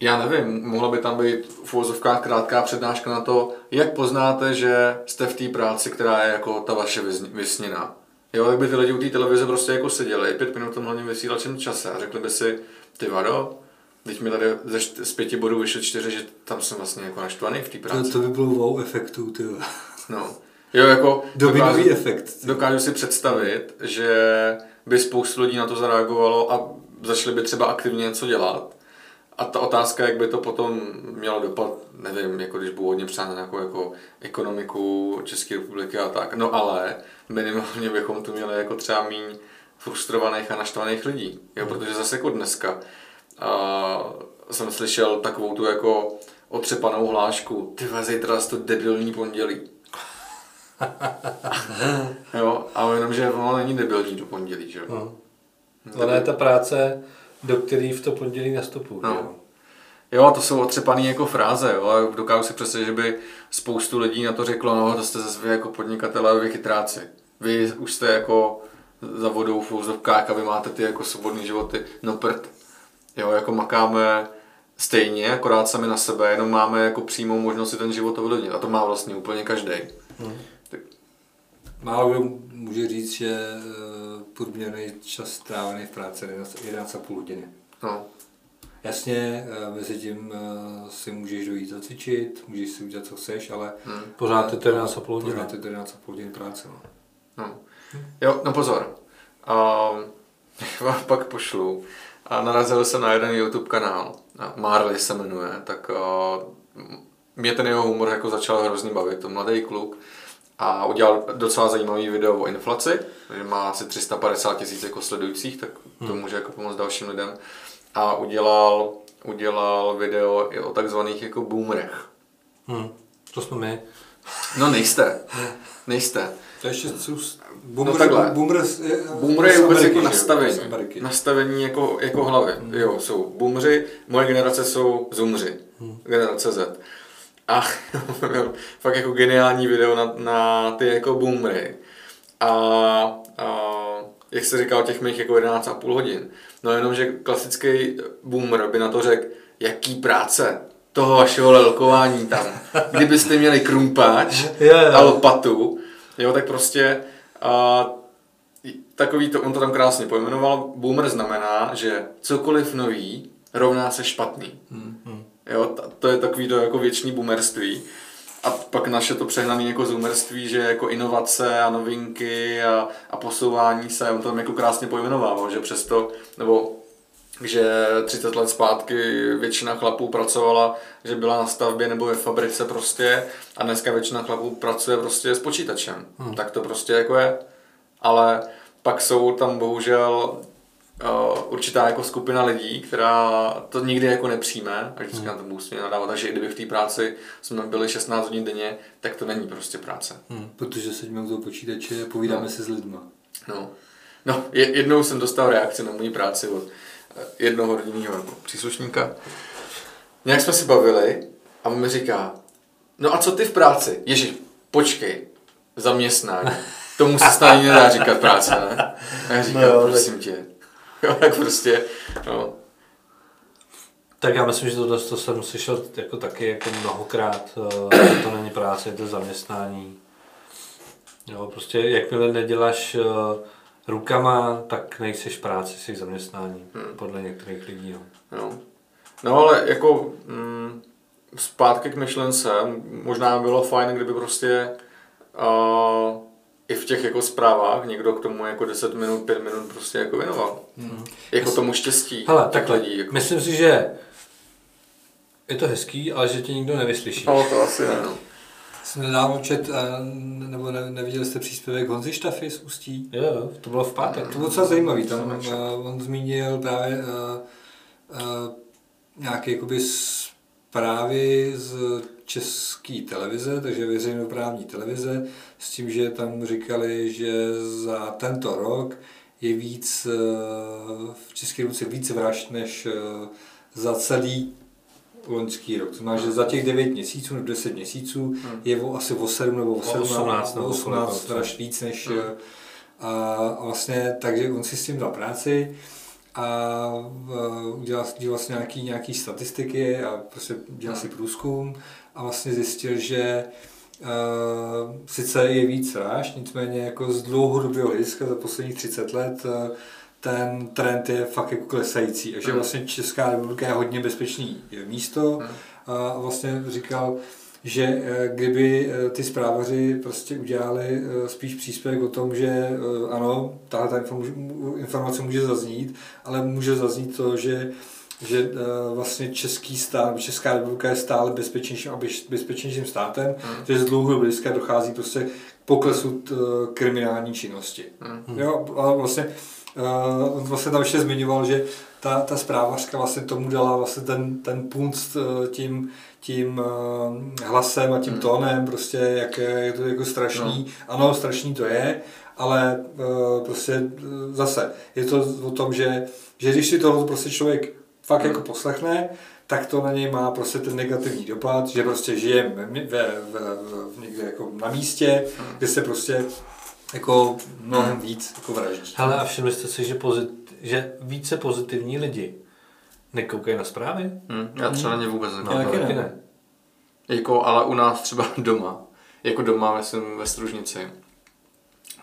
já nevím, mohla by tam být v uvozovkách krátká přednáška na to, jak poznáte, že jste v té práci, která je jako ta vaše vysněná. Jo, jak by ty lidi u té televize prostě jako seděli 5 minut v tom hlavním vysílačem čase a řekli by si, ty vado, teď mi tady z 5 bodů vyšlo 4, že tam jsem vlastně jako naštvaný v té práci. To by bylo wow efektů, ty. No. Jo, jako dominový efekt. Dokážu si představit, že by spoustu lidí na to zareagovalo a začali by třeba aktivně něco dělat. A ta otázka, jak by to potom mělo dopad, nevím, jako když budu hodně přát na nějakou jako ekonomiku České republiky a tak. No ale minimálně bychom tu měli jako třeba míň frustrovaných a naštvaných lidí. Jo, protože zase jako dneska jsem slyšel takovou tu jako otřepanou hlášku. Ty zítra to debilní pondělí. Jo, a jenomže ono není debilní do pondělí, že jo. Ona je ta práce, do který v to pondělí nastupuji. No. Jo, to jsou otřepaný jako fráze, jo. Dokážu si představit, že by spoustu lidí na to řeklo, no to jste zase vy jako podnikatelé, vy chytráci. Vy už jste jako za vodou v úzovkách a vy máte ty jako svobodný životy. No prd. Jo, jako makáme stejně, akorát sami na sebe, jenom máme jako přímou možnost si ten život ovlivnit. A to má vlastně úplně každý. Málo kdo může říct, že průměrný čas strávený v práci 11,5 hodiny. No. Jasně, mezi tím si můžeš dojít zacvičit, můžeš si udělat, co chceš, ale pořád je to 11,5 hodiny. Pořád je to 11,5 hodiny práce. No. No. Jo, no pozor. Vám pak pošlu. A narazil jsem na jeden YouTube kanál. Marley se jmenuje. Tak mě ten jeho humor jako začal hrozně bavit. To mladý kluk. A udělal docela zajímavý video o inflaci, takže má asi 350 000 jako sledujících, tak to může jako pomoct dalším lidem. A udělal video i o takzvaných jako boomerech. To jsme my. No nejste. To ještě boomer je vůbec jako nastavení jako hlavy. Jo, jsou boomři, moje generace jsou zoomři, generace Z. A fakt jako geniální video na ty jako boomery a jak jsi říkal, těch mých jako 11,5 hodin. No jenomže klasický boomer by na to řekl, jaký práce toho vašeho lelkování tam. Kdybyste měli krumpáč a lopatu, jo, tak prostě takový to, on to tam krásně pojmenoval, boomer znamená, že cokoliv nový rovná se špatný. Jo, to je takový to jako věčný boomerství. A pak naše to přehnané jako zoomerství, že jako inovace a novinky a posouvání se, on to tam jako krásně pojmenovával, že přesto, nebo že 30 let zpátky většina chlapů pracovala, že byla na stavbě nebo ve fabrice prostě a dneska většina chlapů pracuje prostě s počítačem. Tak to prostě jako je. Ale pak jsou tam bohužel určitá jako skupina lidí, která to nikdy jako nepřijme a vždycky na to musí nadávat. Takže i kdyby v té práci jsme byli 16 hodin denně, tak to není prostě práce. Protože sedíme u toho počítače a povídáme se s lidma. No, jednou jsem dostal reakci na moji práci od jednoho rodinného příslušníka. Nějak jsme si bavili a on mi říká, no a co ty v práci? Ježiš, počkej, zaměstnání. Tomu se snad nedá říkat práce, ne? A já říkám, no, prosím tě. Tak prostě, no. Tak já myslím, že to jsem slyšel jako taky jako mnohokrát, to není práce, je to zaměstnání. Jo, prostě jakmile neděláš rukama, tak nejseš práci, jsi zaměstnání, podle některých lidí. No ale jako zpátky k myšlence, možná bylo fajn, kdyby prostě i v těch jako zprávách někdo k tomu jako 10 minut, 5 minut prostě jako věnoval. Jako tomu štěstí. Hele, takhle. Lidí, jako. Myslím si, že je to hezký, ale že tě nikdo nevyslyší. No, to asi ne. Jsem nedávno čet, nebo neviděli jste příspěvek Honzy Štafy z Ústí? Jo, to bylo v pátek. To bylo docela zajímavý. Tam on zmínil právě nějaký jakoby zprávy z České televize, takže veřejnoprávní televize, s tím, že tam říkali, že za tento rok je víc, v České republice víc vražd než za celý loňský rok. To znamená, že za těch 9 měsíců nebo 10 měsíců je asi o 7 nebo o 18 vražd víc než... A vlastně, takže on si s tím dal práci a dělal si nějaký statistiky a prostě dělal si průzkum a vlastně zjistil, že sice je víc vražd, nicméně jako z dlouhodobého hlediska za posledních 30 let ten trend je fakt jako klesající a že vlastně Česká republika je hodně bezpečný místo a vlastně říkal, že kdyby ty zprávaři prostě udělali spíš příspěvek o tom, že ano, tahle informace může zaznít, ale může zaznít to, že vlastně český stát, Česká republika je stále bezpečnějším a bezpečnějším státem, že z dlouhého hlediska dochází prostě k poklesu kriminální činnosti. Jo, a vlastně tam ještě zmiňoval, že ta zprávařka vlastně tomu dala vlastně ten punc tím hlasem a tím tónem, prostě jak je to jako strašný, ano, strašný to je, ale prostě zase je to o tom, že když si tohle prostě člověk fakt jako poslechne, tak to na něj má prostě ten negativní dopad, že prostě žijeme někde jako na místě, kde se prostě jako mnohem víc jako vraždí. Hele, a všimli jste si, že více pozitivní lidi nekoukají na zprávy? Já třeba na ně vůbec nekoukají. Jako, ale u nás třeba doma, jako doma jsem ve Stružnici,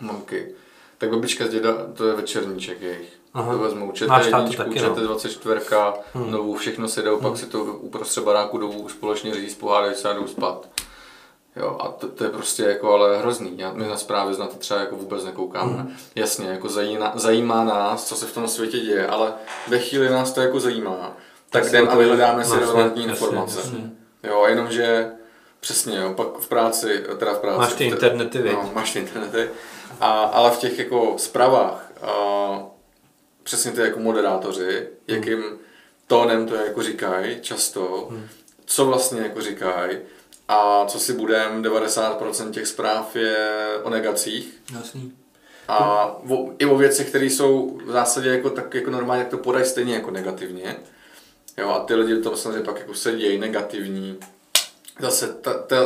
mamky, tak babička z děda, to je večerníček jejich, to vezmou, čete jedničku, čete 24, novou, všechno si jdou, pak si to uprostřed baráku jdou společně říct, pohádají se a jdou spát. Jo, a to je prostě jako ale hrozný. My na zprávy na to třeba jako vůbec nekoukáme. Jasně, jako zajímá nás, co se v tom světě děje, ale ve chvíli nás to jako zajímá. Tak jdeme a vyhledáme si relevantní informace. Jasně. Jo, jenomže přesně, jo, pak v práci. Máš ty internety, no, ale v těch jako zprávách, přesně ty jako moderátoři, jakým tónem to jako říkají často, co vlastně jako říkají, a co si budem, 90% těch zpráv je o negacích. Jasný. A i o věcech, které jsou v zásadě jako, tak jako normálně, jak to podají stejně jako negativně. Jo, a ty lidi to samozřejmě pak jako sedějí negativní. Zase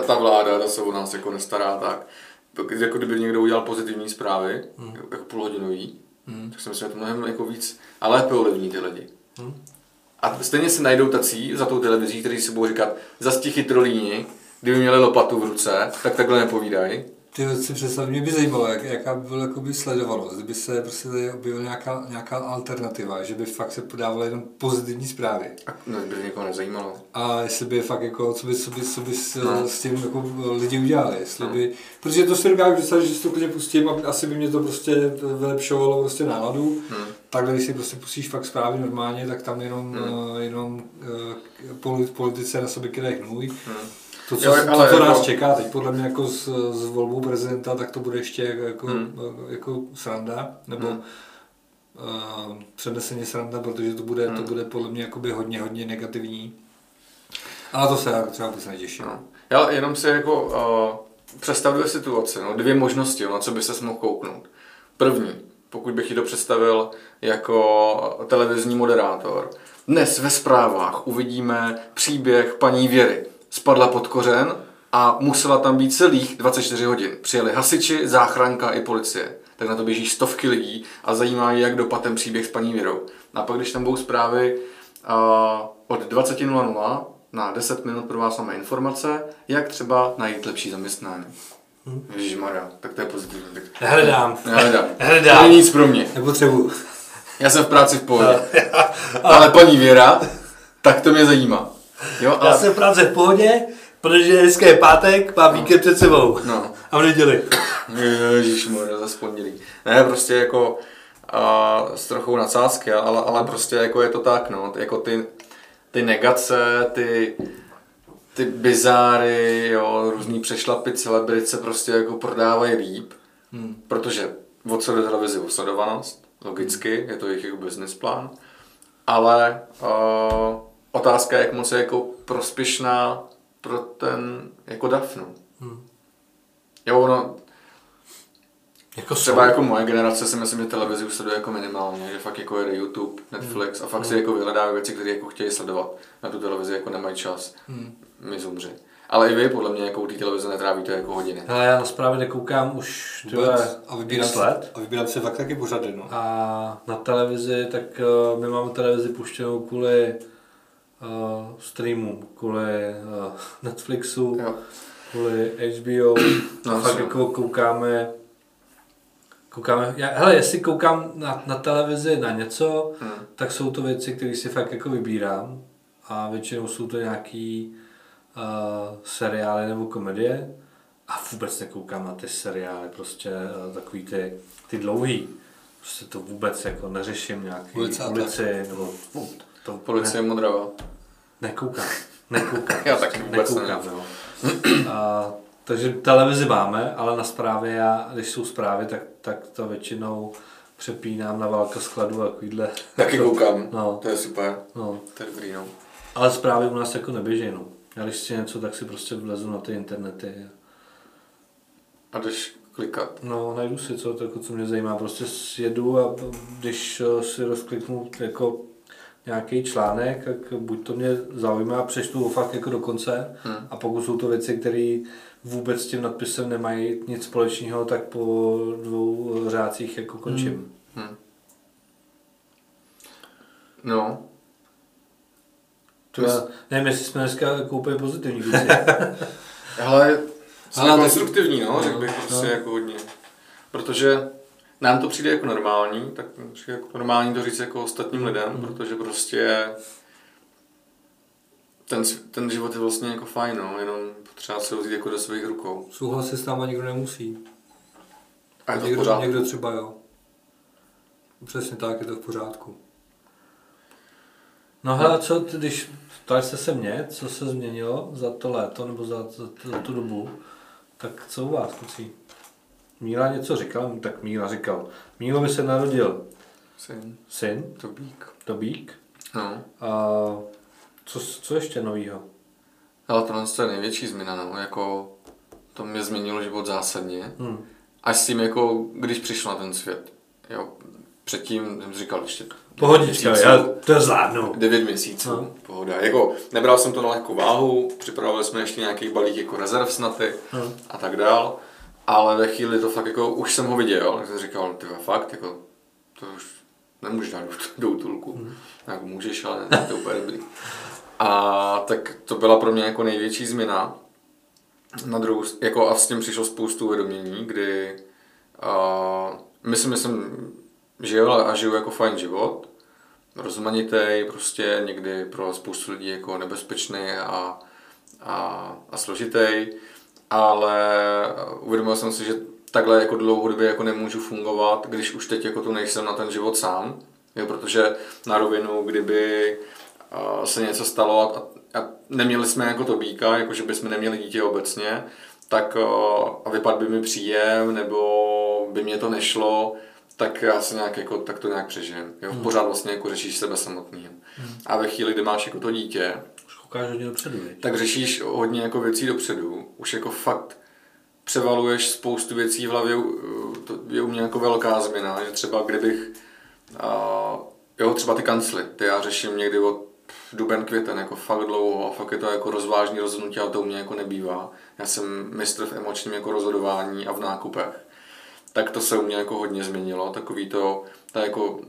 ta vláda, ta se o nás jako nestará tak. Jako kdyby někdo udělal pozitivní zprávy, jako půlhodinový, tak si myslím, že to mnohem jako víc a lépe ovlivní ty lidi. A stejně se najdou tací za tou televizí, kteří si budou říkat zas ti chytrolíni, kdyby měli lopatu v ruce, tak takhle nepovídají. Ty si představ, mě by zajímalo, jaká by byla jakoby sledovanost, kdyby se prostě tady objevila nějaká alternativa, že by fakt se podávala jenom pozitivní zprávy. No, by někoho nezajímalo. A jestli by fakt jako, co by s tím jako lidi udělali, jestli by... Protože to si dokážu představit, že si to klidně pustím a asi by mě to prostě vylepšovalo prostě náladu. Takhle, když si prostě pustíš fakt zprávy normálně, tak tam jenom politice na sobě kydají hnůj. To, co nás čeká teď podle mě jako s volbou prezidenta, tak to bude ještě jako sranda, nebo přeneseně sranda, protože to bude podle mě hodně negativní. A na to se třeba vůbec netěším. Já jenom si jako představuji situaci, dvě možnosti, na co by se mohl kouknout. První, pokud bych ji to představil jako televizní moderátor. Dnes ve zprávách uvidíme příběh paní Věry. Spadla pod kořen a musela tam být celých 24 hodin. Přijeli hasiči, záchranka i policie. Tak na to běží stovky lidí a zajímá je, jak dopadl ten příběh s paní Věrou. A pak, když tam budou zprávy od 20:00 na 10 minut pro vás máme informace, jak třeba najít lepší zaměstnání. Ježišmarja, tak to je pozitivní. Hledám. To není nic pro mě. Nepotřebuji. Já jsem v práci v pohodě. Ale paní Věra, tak to mě zajímá. Jo, ale... Já jsem právě v pohodě, protože dneska je pátek, mám víkend před sebou. A v neděli. Ježišmarja, zase pondělí. Ne, prostě jako s trochou nadsázky, ale prostě jako je to tak, jako ty negace, ty bizáry, jo, různý přešlapy, celebrit se prostě jako prodávají líp, protože od co jde televizi sledovanost, logicky, je to jejich business plán, ale otázka, jak moc je jako prospěšná pro ten jako Dafnu. Jo, ono, jako třeba jsou. Jako moje generace si myslím, že televizi už sleduje jako minimálně, že fakt jako jede YouTube, Netflix a fakt si jako vyhledávají věci, které jako chtějí sledovat. Na tu televizi jako nemají čas, my zumři. Ale i vy podle mě jako u té televize netrávíte jako hodiny. Hele, já na zprávy nekoukám už a vybírám se fakt taky pořady, no. A na televizi, tak my máme televizi puštěnou kvůli streamu, kvůli Netflixu, jo. Kvůli HBO, a fakt jako koukáme. Hele, jestli koukám na televizi na něco, tak jsou to věci, které si fakt jako vybírám a většinou jsou to nějaký seriály nebo komedie a vůbec nekoukám na ty seriály, prostě takový ty dlouhý, prostě to vůbec jako neřeším nějaký ulici nebo to policie Modrava. Nekoukám. Já taky vůbec nekoukám. Takže televizi máme, ale na zprávě když jsou zprávy, tak to většinou přepínám na Válka skladu a takovýhle. Taky koukám, no. To je super, no. To je dobrý, no. Ale zprávy u nás jako neběží, no. Já když chci něco, tak si prostě vlezu na ty internety. A jdeš klikat? No, najdu si co mě zajímá. Prostě jedu a když si rozkliknu jako nějaký článek, tak buď to mě zaujímá, přečtu ho fakt jako do konce a pokud jsou to věci, které vůbec s tím nadpisem nemají nic společného, tak po 2 řádcích jako končím. No. Nevím, jestli jsme dneska koupili pozitivní věci. Hele, jsme konstruktivní, no, řekl bych prostě jako hodně. Protože nám to přijde jako normální, tak přijde jako normální to říct jako ostatním lidem, protože prostě ten život je vlastně jako fajn, no, jenom potřeba se vzít jako do svých rukou. Souhlasit s náma nikdo nemusí. A je to v pořádku. Někdo třeba jo. Přesně tak, je to v pořádku. No hele, co, když ptáš se mě, co se změnilo za to léto nebo za tu dobu, tak co u vás, kluci? Míla něco říkal? Tak Míla říkal. Mílovi se narodil syn. Tobík. No. A co ještě novýho? Hele, to je největší změna, no. Jako, to mě změnilo život zásadně. Až s tím, jako, když přišel na ten svět. Jo. Předtím jsem říkal ještě... Pohodička, já to zvládnu. 9 měsíců, no. Pohoda. Jako, nebral jsem to na lehkou váhu, připravili jsme ještě nějaký balík jako rezerv snaty a tak dál, ale ve chvíli to fakt jako, už jsem ho viděl, tak jsem říkal, tyhle fakt, jako, to už nemůžeš dát do útulku, jako můžeš, ale ne, to je úplně dobrý. A tak to byla pro mě jako největší změna, a s tím přišlo spoustu uvědomění, kdy žiju jako fajn život, rozmanitej, prostě někdy pro spoustu lidí jako nebezpečný a složitý, ale uvědomil jsem si, že takhle jako dlouhodobě jako nemůžu fungovat, když už teď jako tu nejsem na ten život sám, jo, protože na rovinu, kdyby se něco stalo a neměli jsme jako Tobíka, jakože bychom neměli dítě obecně, tak vypadl by mi příjem nebo by mě to nešlo, tak já se nějak jako, tak to nějak přežijem. Jo? Pořád vlastně jako řešíš sebe samotným. A ve chvíli, kdy máš jako to dítě, už koukáš hodně dopředu, tak řešíš hodně jako věcí dopředu. Už jako fakt převaluješ spoustu věcí v hlavě, to je u mě jako velká změna, že třeba kdybych, třeba ty kancly, ty já řeším někdy od duben, květen, jako fakt dlouho a fakt je to jako rozvážný rozhodnutí a to u mě jako nebývá. Já jsem mistr v emočním jako rozhodování a v nákupech. Tak to se u mě jako hodně změnilo, takový to, ta jako,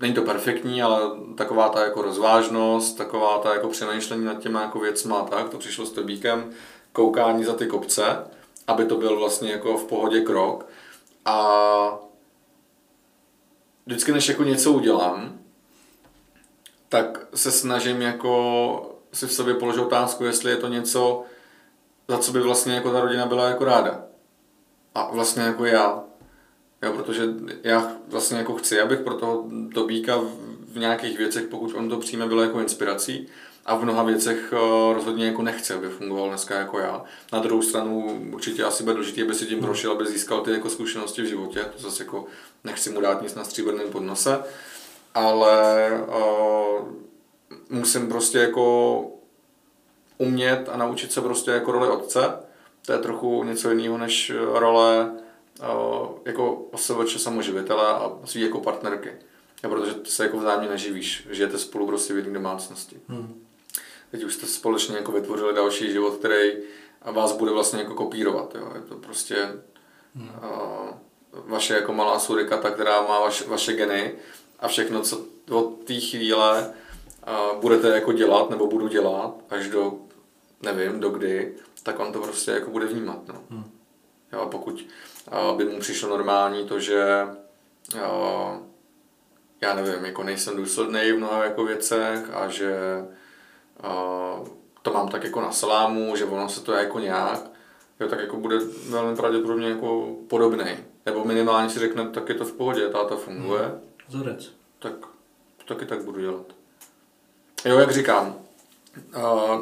není to perfektní, ale taková ta jako rozvážnost, taková ta jako přemýšlení nad těma jako věcma, tak to přišlo s Tobíkem, koukání za ty kopce, aby to byl vlastně jako v pohodě krok a vždycky než jako něco udělám, tak se snažím jako si v sobě položit otázku, jestli je to něco, za co by vlastně jako ta rodina byla jako ráda. A vlastně jako já, protože já vlastně jako chci, abych pro toho Tobíka v nějakých věcech, pokud on to přijme, bylo jako inspirací a v mnoha věcech rozhodně jako nechci, aby fungoval dneska jako já. Na druhou stranu určitě asi bude důležitý, aby si tím prošel, aby získal ty jako zkušenosti v životě, to zase jako nechci mu dát nic na stříbrném podnose, ale musím prostě jako umět a naučit se prostě jako roli otce. To je trochu něco jiného než role jako osobeče samoživitele a svý jako partnerky. A protože se jako vzájemně neživíš, žijete spolu prostě v jedné domácnosti. Teď už jste společně jako vytvořili další život, který vás bude vlastně jako kopírovat. Jo. Je to prostě vaše jako malá surikata, která má vaše geny a všechno, co od té chvíle budete jako dělat nebo budu dělat až do, nevím, do kdy, tak on to prostě jako bude vnímat. No. Jo, a pokud by mu přišlo normální to, že já nevím, jako nejsem důslednej v mnoha jako věcech a že to mám tak jako na salámu, že ono se to je jako nějak, jo, tak jako bude velmi pravděpodobně jako podobnej. Nebo minimálně si řekne, tak je to v pohodě, táta funguje. Zorec. Tak taky tak budu dělat. Jo, jak říkám,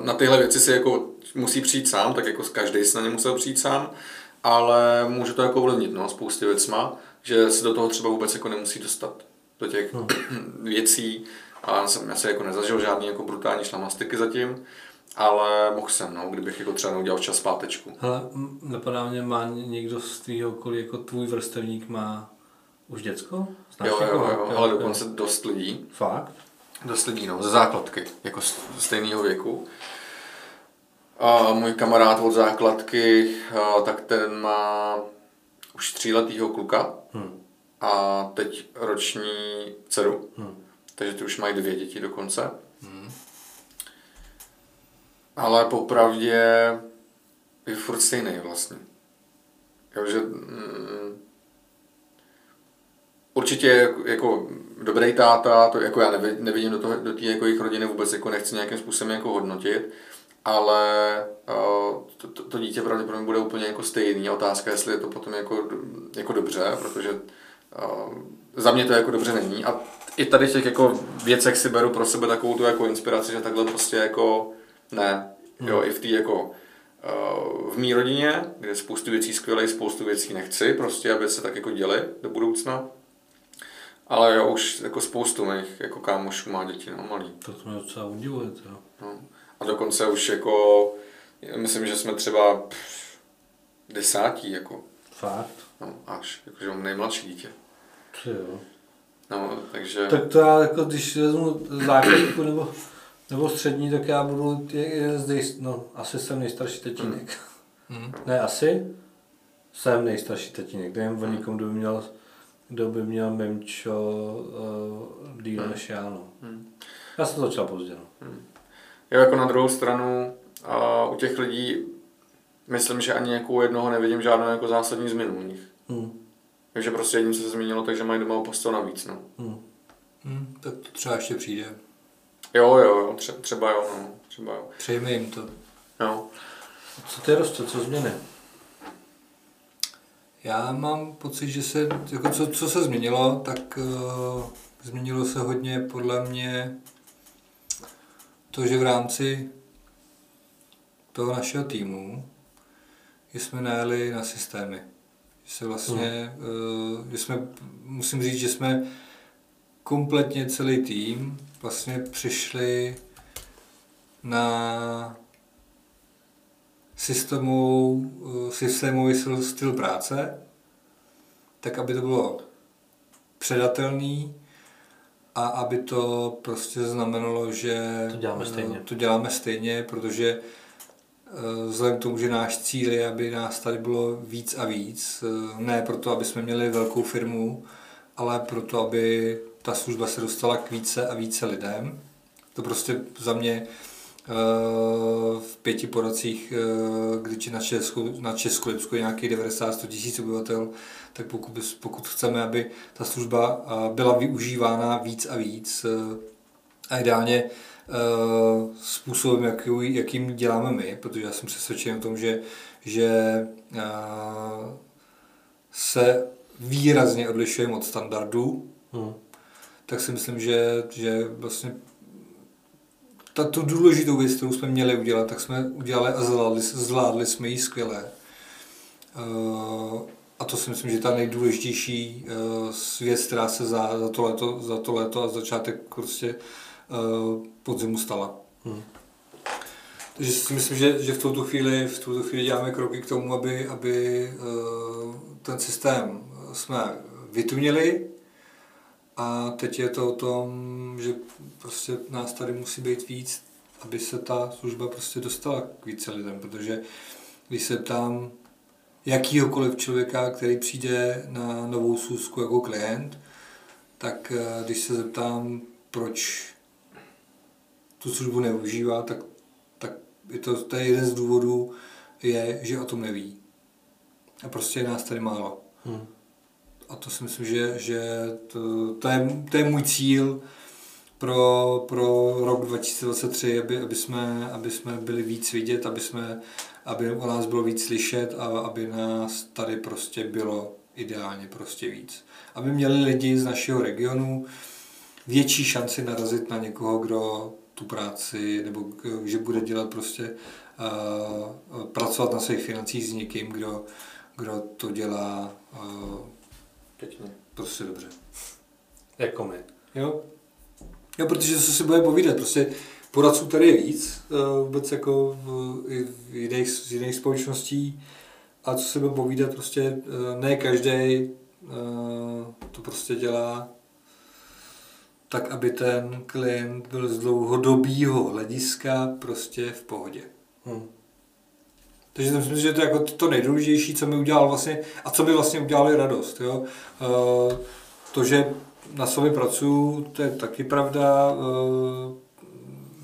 na tyhle věci si jako musí přijít sám, tak jako každý si na ně musel přijít sám, ale může to jako ovlivnit, no, spousty věcma, že se do toho třeba vůbec jako nemusí dostat. Do těch věcí, a já jsem jako nezažil žádný jako brutální šlamastiky zatím, ale mohl jsem, no, kdybych jako třeba neudělal včas pátečku. Hele, napadá mě, má někdo z tvýho okolí, jako tvůj vrstevník má už děcko? Jo, ale dokonce dost lidí. Fakt? Dost lidí, no, ze základky, jako stejného věku. A můj kamarád od základky, tak ten má už 3letýho kluka. A teď roční dceru, takže ty už mají 2 děti dokonce. Ale popravdě je furt stejný vlastně. Jo, že, určitě jako dobrý táta, to jako já nevidím do té jako jejich rodiny, vůbec jako nechci nějakým způsobem jako hodnotit, ale to dítě pravděpodobně bude úplně jako stejný. Otázka, jestli je to potom jako dobře, protože za mě to jako dobře není a i tady těch jako věcech si beru pro sebe takovou tu jako inspiraci, že takhle prostě jako ne, jo, i v té jako v mý rodině, kde spoustu věcí skvělej, spoustu věcí nechci, prostě aby se tak jako děli do budoucna, ale jo, už jako spoustu mých jako kámošů má děti, no, malý. To mě docela udivuje, jo. No. A dokonce už jako, myslím, že jsme třeba 10 jako. Fakt? No, až, jakože mám nejmladší dítě. Jo. No, takže... Tak to já, jako, když vezmu základku nebo střední, tak já budu asi jsem nejstarší tatínek. Ne, asi jsem nejstarší tatínek. Nevím o někom, kdo by měl memčo díl než já, no. Já jsem to začal pozdě, no. Jo, jako na druhou stranu, u těch lidí, myslím, že ani jako u jednoho nevidím žádnou jako zásadní změnu u nich. Takže prostě jedním se změnilo, takže mají doma postel navíc, no. Tak to třeba ještě přijde. Jo, třeba jo, no. Třeba jo. Přejme jim to. Jo. Co ty, Rosto, co změny? Já mám pocit, že se, jako co se změnilo, tak změnilo se hodně podle mě to, že v rámci toho našeho týmu jsme najeli na systémy. Se vlastně, musím říct, že jsme kompletně celý tým vlastně přišli na systémový styl práce, tak aby to bylo předatelný a aby to prostě znamenalo, že to děláme stejně, protože vzhledem k tomu, že náš cíl je, aby nás tady bylo víc a víc, ne proto, aby jsme měli velkou firmu, ale proto, aby ta služba se dostala k více a více lidem. To prostě za mě v 5 poradcích, když je na Českolipsko nějakých 90-100 tisíc obyvatel, tak pokud chceme, aby ta služba byla využívána víc a víc a ideálně způsobem, jakým děláme my, protože já jsem přesvědčen o tom, že se výrazně odlišujeme od standardů, tak si myslím, že vlastně tu důležitou věc, kterou jsme měli udělat, tak jsme udělali a zvládli jsme ji skvěle. A to si myslím, že je ta nejdůležitější věc, která se za to léto a začátek prostě podzimu stala. Takže si myslím, že v tuto chvíli děláme kroky k tomu, aby ten systém jsme vytunili. A teď je to o tom, že prostě nás tady musí být víc, aby se ta služba prostě dostala k více lidem, protože když se ptám jakýhokoliv člověka, který přijde na novou sluzku jako klient, tak když se zeptám, proč tu službu neužívá, tak to je jeden z důvodů, je, že o tom neví. A prostě je nás tady málo. A to si myslím, že to je můj cíl pro rok 2023, aby jsme byli víc vidět, aby o nás bylo víc slyšet a aby nás tady prostě bylo ideálně prostě víc. Aby měli lidi z našeho regionu větší šanci narazit na někoho, kdo tu práci, nebo že bude dělat prostě, pracovat na svých financích s někým, kdo to dělá pěkně. Prostě dobře. Jako my. Jo, protože co se bude povídat, prostě poradců tady je víc, vůbec jako z jiných společností, a co se bude povídat, prostě ne každý to prostě dělá tak, aby ten klient byl z dlouhodobýho hlediska prostě v pohodě. Takže si myslím, že to je jako to nejdůležitější, co mi udělal vlastně, a co by vlastně udělali radost. Jo? To, že na sobě pracuju, to je taky pravda,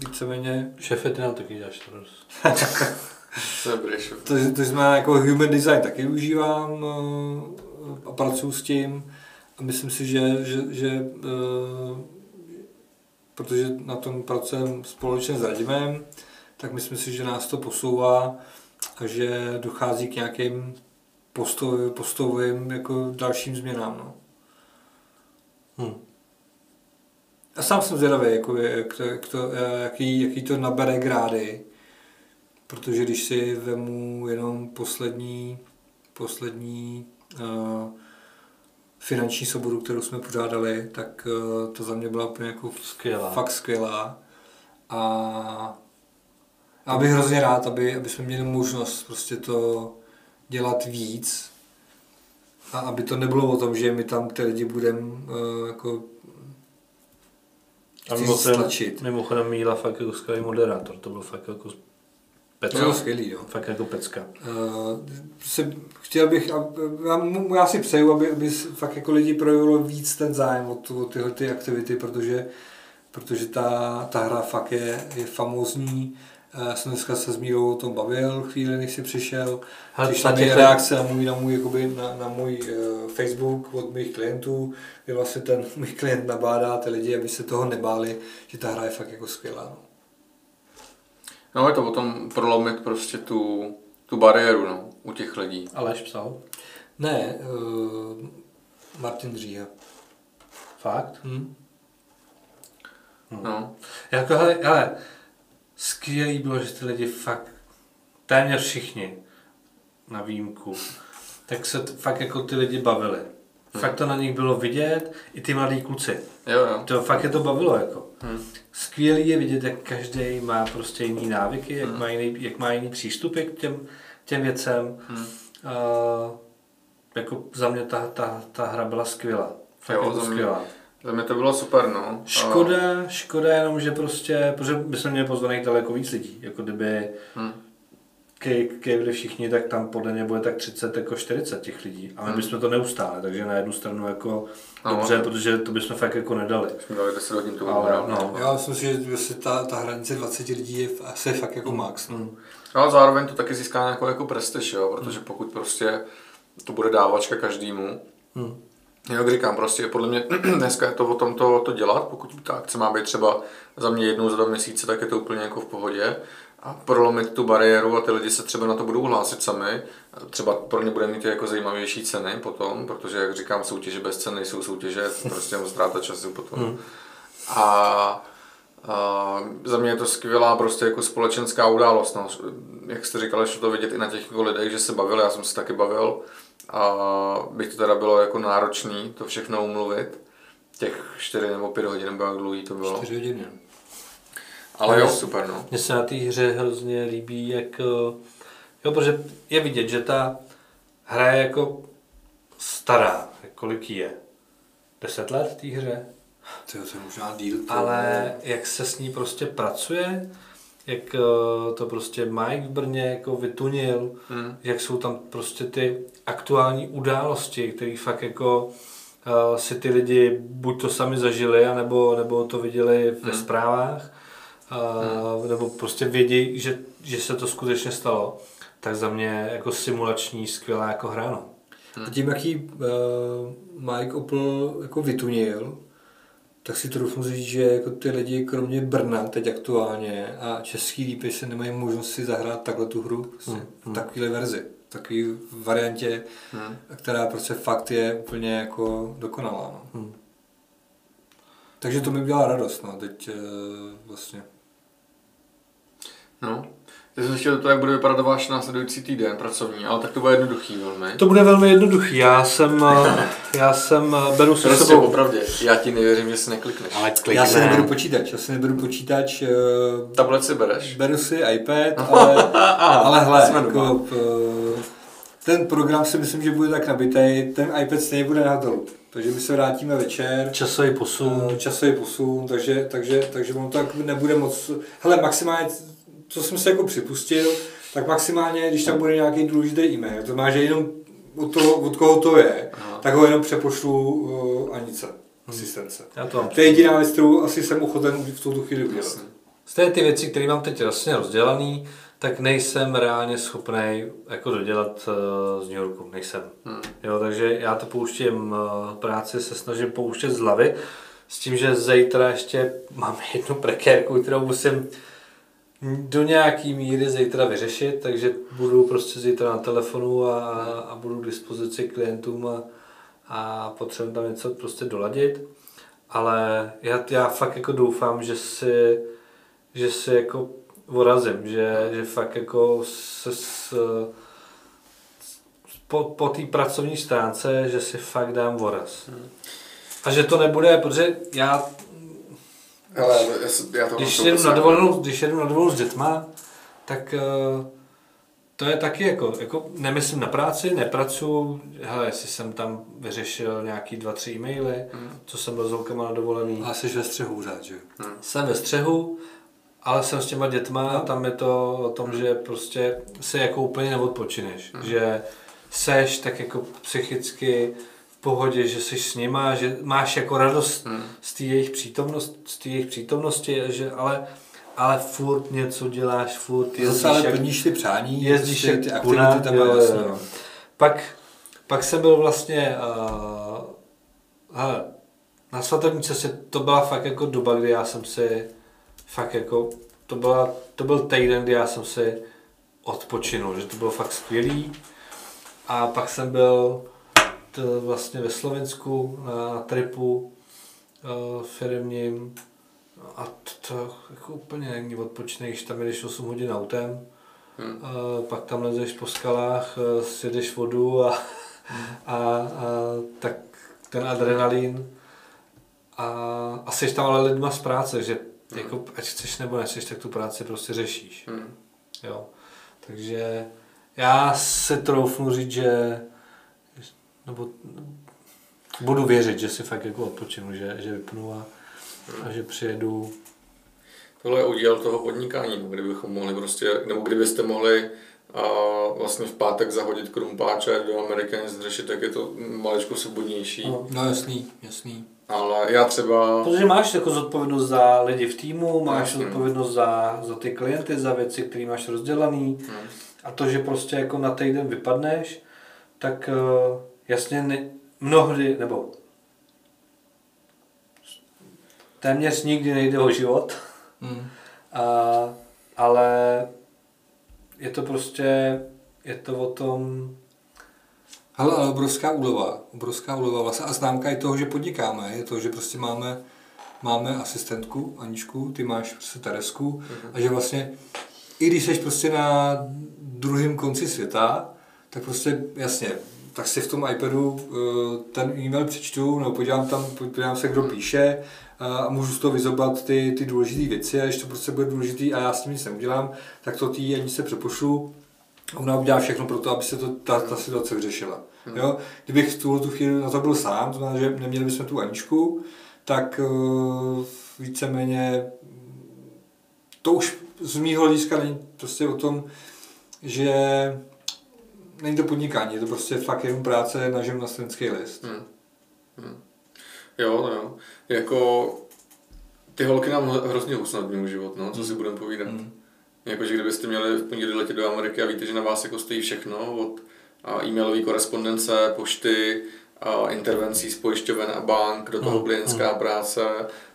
víceméně. Šéfe, ty nám taky děláš radost. To znamená, jako human design taky užívám a pracuju s tím. A myslím si, že protože na tom pracujeme společně s Radimem, tak myslím si, že nás to posouvá a že dochází k nějakým postovým jako dalším změnám. No. A sám jsem zvědavý, jako jaký to nabere grády, protože když si vemu jenom poslední finanční sobotu, kterou jsme pořádali, tak to za mě byla úplně jako fakt skvělá. A bych hrozně rád, aby jsme měli možnost prostě to dělat víc a aby to nebylo o tom, že my tam ty lidi budeme jako stlačit. Mimochodem Míla fakt jako skvělý moderátor, to byl fakt jako pecka. To skvělý, jo. Fakt jako pecka. Já si přeju, aby fakt jako lidi projevilo víc ten zájem o tyhle ty aktivity, protože ta hra fakt je famózní. Já jsem dneska se s Mílou o tom bavil chvíli, než jsi přišel. Přišla mi reakce na můj Facebook od mých klientů, kde vlastně ten můj klient nabádá ty lidi, aby se toho nebáli, že ta hra je fakt jako skvělá. No, je to potom prolomit prostě tu bariéru, no, u těch lidí. Aleš psal? Ne, Martin Říha. Fakt? No. Jako, hele, skvělý bylo, že ty lidi fakt, téměř všichni na výjimku, tak se fakt jako ty lidi bavili. Fakt to na nich bylo vidět, i ty mladí kluci. Jo. To fakt je to bavilo jako. Skvělý je vidět, jak každý má prostě jiný návyky, jak má jiný přístupy k těm věcem. Jako za mě ta hra byla skvělá. Fakt jako skvělá. Za mě to bylo super, no. Škoda jenom, že prostě, protože by se měli pozvaných daleko víc lidí, jako kdyby kejvili všichni, tak tam podle mě bude tak 30, jako 40 těch lidí, ale my bychom to neustáli, takže na jednu stranu jako dobře, protože to bychom fakt jako nedali. Jsme dali 10 hodin tu hru. No. Já si myslím, že ta hranice 20 lidí je asi fakt jako max. Ale zároveň to taky získá nějakou jako prestiž, jo, protože pokud prostě to bude dávačka každému, jak říkám, prostě podle mě dneska je to o tom to dělat, pokud ta akce má být třeba za mě jednou za 2 měsíce, tak je to úplně jako v pohodě a prolomit tu bariéru a ty lidi se třeba na to budou hlásit sami, třeba pro ně bude mít jako zajímavější ceny potom, protože jak říkám, soutěže bez cen nejsou soutěže, prostě ztráta času potom. A za mě je to skvělá prostě jako společenská událost, no. Jak jste říkali, že to vidět i na těch jako lidech, že se bavili, já jsem se taky bavil. A bych to teda bylo jako náročný to všechno umluvit, těch 4 nebo 5 hodin, nebo jak dlouhý to bylo. 4 hodiny. Ale jo, super, no. Mně se na té hře hrozně líbí, jak... Jo, protože je vidět, že ta hra je jako stará. Kolik je? 10 let té hře? To je možná díl. Ale jak se s ní prostě pracuje, jak to prostě Mike v Brně jako vytunil, jak jsou tam prostě ty aktuální události, které fakt jako si ty lidi buď to sami zažili, anebo to viděli ve zprávách, nebo prostě vědí, že se to skutečně stalo, tak za mě jako simulační skvělá jako hra, no. A tím, jaký Mike Opel jako vytunil, tak si to doufám říct, že jako ty lidi kromě Brna teď aktuálně a český lípy se nemají možnost si zahrát takhle tu hru prostě, v takové verzi, v takové variantě, která prostě fakt je úplně jako dokonalá. No. Takže to mi udělá radost, no, teď vlastně. No. Já jsem chtěl to, jak bude vypadat váš následující týden pracovní, ale tak to bude jednoduchý velmi. To bude velmi jednoduchý, já jsem beru se prostě sebou. Opravdě, já ti nevěřím, že si neklikneš. Ale já si neberu počítač. Tablet si bereš? Beru si iPad, ale hle, jako, ten program si myslím, že bude tak nabitej, ten iPad stejně bude na dolu. Takže my se vrátíme večer. Časový posun, takže on tak nebude moc, hele, maximálně co jsem se jako připustil, tak maximálně, když tam bude nějaký důležitý e-mail, to má, že jenom od koho to je, tak ho jenom přepošlu Anice, asistence. To je jediná věc, kterou asi jsem ochoten v tuto chvíli udělat. Z té ty věci, které mám teď vlastně rozdělaný, tak nejsem reálně schopnej jako dodělat z New Yorku, nejsem. Jo, takže já to pouštím, práci se snažím pouštět z hlavy, s tím, že zítra ještě mám jednu prekérku, kterou musím do nějaký míry zítra vyřešit, takže budu prostě zítra na telefonu a budu k dispozici klientům a potřebuji tam něco prostě doladit, ale já fakt jako doufám, že si jako vorazím, že fakt jako po té pracovní stránce, že si fakt dám voraz. A že to nebude, protože když jedu na dovolenou s dětma, tak to je taky jako nemyslím na práci, nepracuju, hele, jestli jsem tam vyřešil nějaký 2-3 e-maily, co jsem byl s holkama na dovolený. A jsi ve střehu pořád, že? Jsem ve střehu, ale jsem s těma dětma a tam je to o tom, že prostě se jako úplně neodpočineš, že seš tak jako psychicky pohodě, že jsi s nima, že máš jako radost z té jejich přítomnosti, že ale furt něco děláš, furt jezdíš. Zase ale plníš ty přání, jezdíš ty aktivity tam vlastně. Pak jsem byl vlastně na svatební cestě, to byla fakt jako doba, kdy já jsem si fakt jako, to byl týden, kdy já jsem si odpočinul, že to bylo fakt skvělý. A pak jsem byl vlastně ve Slovensku na tripu firemním a to jako úplně není odpočinejš, tam jedeš 8 hodin autem, pak tam lezeš po skalách, sjedeš vodu a tak ten adrenalin a jsi tam ale lidma z práce, že jako, ať chceš nebo nechceš, tak tu práci prostě řešíš. Jo. Takže já si troufnu říct, že nebo budu věřit, že si fakt jako odpočinu, že vypnu a že přijedu. Tohle je uděl toho podnikání, kdybychom mohli prostě, nebo kdybyste mohli vlastně v pátek zahodit krumpáče do Ameriky a něco řešit, tak je to maličko svobodnější. No jasný. Ale já třeba... Protože máš jako zodpovědnost za lidi v týmu, máš zodpovědnost za ty klienty, za věci, které máš rozdělaný a to, že prostě jako na týden vypadneš, tak... Jasně, mnohdy, nebo téměř nikdy nejde o život, ale je to prostě, je to o tom... Hele, ale obrovská úleva vlastně a známka je toho, že podnikáme, je to, že prostě máme asistentku Aničku, ty máš prostě Teresku a že vlastně, i když jsi prostě na druhém konci světa, tak prostě jasně, tak si v tom iPadu ten e-mail přečtu, nebo podívám se, kdo píše, a můžu z toho vyzobat ty důležité věci, a když to prostě bude důležitý a já s tím nic neudělám, tak to tý ani se přepošlu. Ona udělá všechno pro to, aby se ta situace vyřešila. Jo? Kdybych v tuhle chvíli na to byl sám, to znamená, že neměli bychom tu Aničku, tak víceméně to už z mýho hlediska není prostě o tom, že není to podnikání, je to prostě fakt jenom práce na živnostenský list. Jo, no. Jako ty holky nám hrozně usnadňují život, no, co si budeme povídat. Jakože kdybyste měli v pondělí letět do Ameriky a víte, že na vás jako stojí všechno, od e-mailové korespondence, pošty, a intervencí z pojišťoven a bank, do toho klientská práce,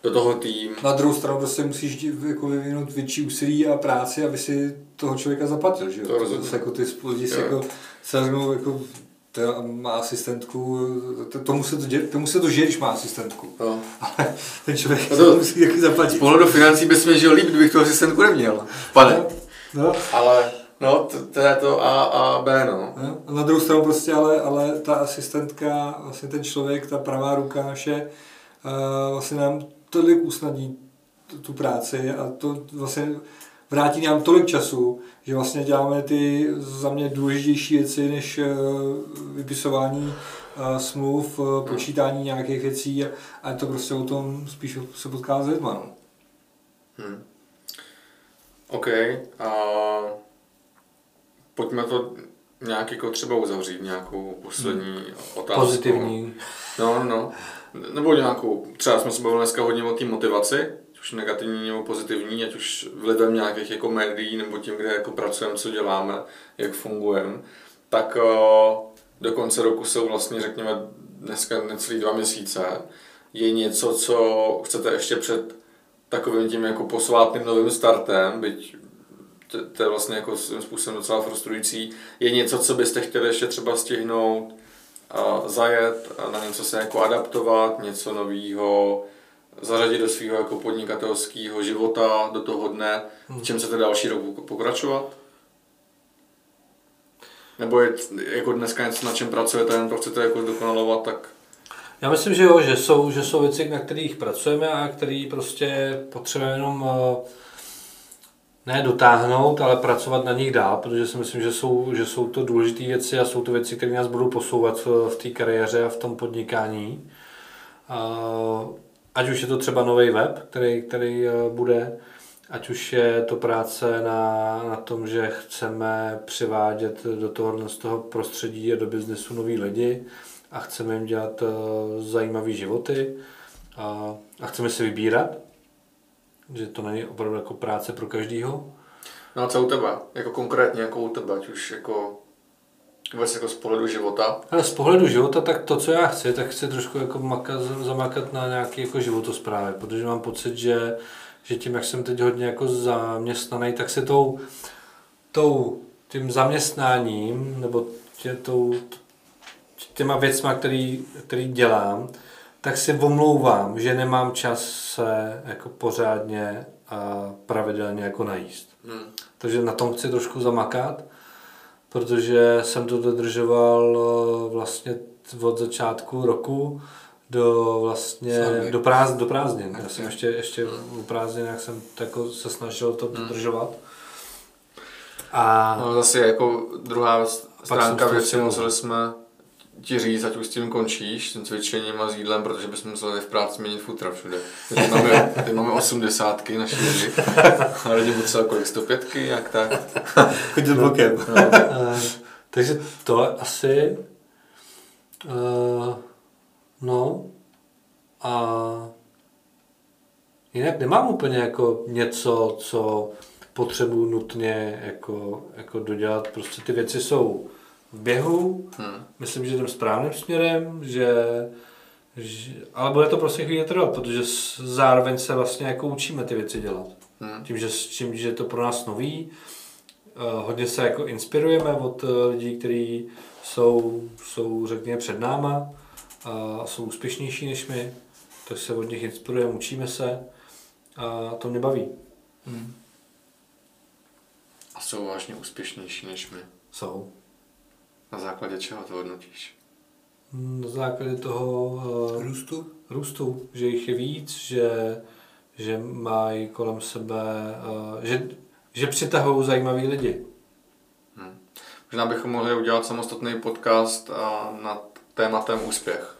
do toho tým. Na druhou stranu prostě musíš jako vyvinout větší úsilí a práci, aby si toho člověka zaplatil, že jo? To rozumím. Jako ty lidi si jako celou jako má asistentku, tomu se to žije, když má asistentku. No. Ale ten člověk to musí taky zaplatit. Z pohledu financí bys mě žil líp, kdybych tu asistentku neměl. Pane. No. Ale no, to je to A a B, no. No. Na druhou stranu prostě, ale ta asistentka, vlastně ten člověk, ta pravá ruka naše, vlastně nám tolik usnadní tu práci a to vlastně vrátí nám tolik času, že vlastně děláme ty za mě důležitější věci, než vypisování smluv, počítání nějakých věcí, a to prostě o tom spíš se potká s lidma, no. OK, a pojďme to nějak jako třeba uzavřít, nějakou poslední otázku. Pozitivní. No. Nebo nějakou, třeba jsme se bavili dneska hodně o té motivaci, už negativní nebo pozitivní, ať už vlivem nějakých jako médií nebo tím, kde jako pracujeme, co děláme, jak fungujeme, tak do konce roku jsou vlastně, řekněme, dneska necelý 2 měsíce. Je něco, co chcete ještě před takovým tím jako posvátným novým startem, byť to je vlastně jako svým způsobem docela frustrující, je něco, co byste chtěli ještě třeba stihnout, zajet, na něco se jako adaptovat, něco nového zařadit do svého jako podnikatelského života, do toho dne, v čem chcete další rok pokračovat? Nebo je jako dneska něco, na čem pracujete, jenom to chcete jako dokonalovat, tak... Já myslím, že jo, že jsou věci, na kterých pracujeme a který prostě potřebujeme jenom ne dotáhnout, ale pracovat na nich dál, protože si myslím, že jsou to důležité věci a jsou to věci, které nás budou posouvat v té kariéře a v tom podnikání. Ať už je to třeba nový web, který bude, ať už je to práce na tom, že chceme přivádět do toho prostředí a do biznesu nový lidi a chceme jim dělat zajímavý životy a chceme si vybírat, že to není opravdu jako práce pro každýho. No a co u tebe? Jako konkrétně jako u tebe, ať už jako... Vůbec jako z pohledu života? Ale z pohledu života, tak to, co já chci, tak chci trošku jako zamakat na nějaké jako životosprávy, protože mám pocit, že tím, jak jsem teď hodně jako zaměstnaný, tak se tím zaměstnáním, nebo těma věcma, který dělám, tak si omlouvám, že nemám čas se jako pořádně a pravidelně jako najíst. Takže na tom chci trošku zamakat, protože jsem to dodržoval vlastně od začátku roku do prázdnin. Já jsem ještě u prázdnin, jak jsem jako se snažil to dodržovat. A no, zase jako druhá stránka věci, museli jsme ti říct, ať už s tím končíš, s tím cvičením a s jídlem, protože bychom museli v práci měnit futra všude. Teď máme 80 na šíři, a Radim potřeba kolik 105, jak tak. Chodil blokem. No. Takže to asi, no a jinak nemám úplně jako něco, co potřebuji nutně jako dodělat, prostě ty věci jsou v běhu, myslím, že jdem správným směrem, ale bude to prostě chvíli trvat, protože zároveň se vlastně jako učíme ty věci dělat. Tím, že je to pro nás nový, hodně se jako inspirujeme od lidí, kteří jsou řekněme před náma a jsou úspěšnější než my, tak se od nich inspirujeme, učíme se a to mě baví. A jsou vážně úspěšnější než my. Jsou. Na základě čeho to hodnotíš? Na základě toho růstu, že jich je víc, že mají kolem sebe, že přitahují zajímavý lidi. Možná bychom mohli udělat samostatný podcast nad tématem úspěch.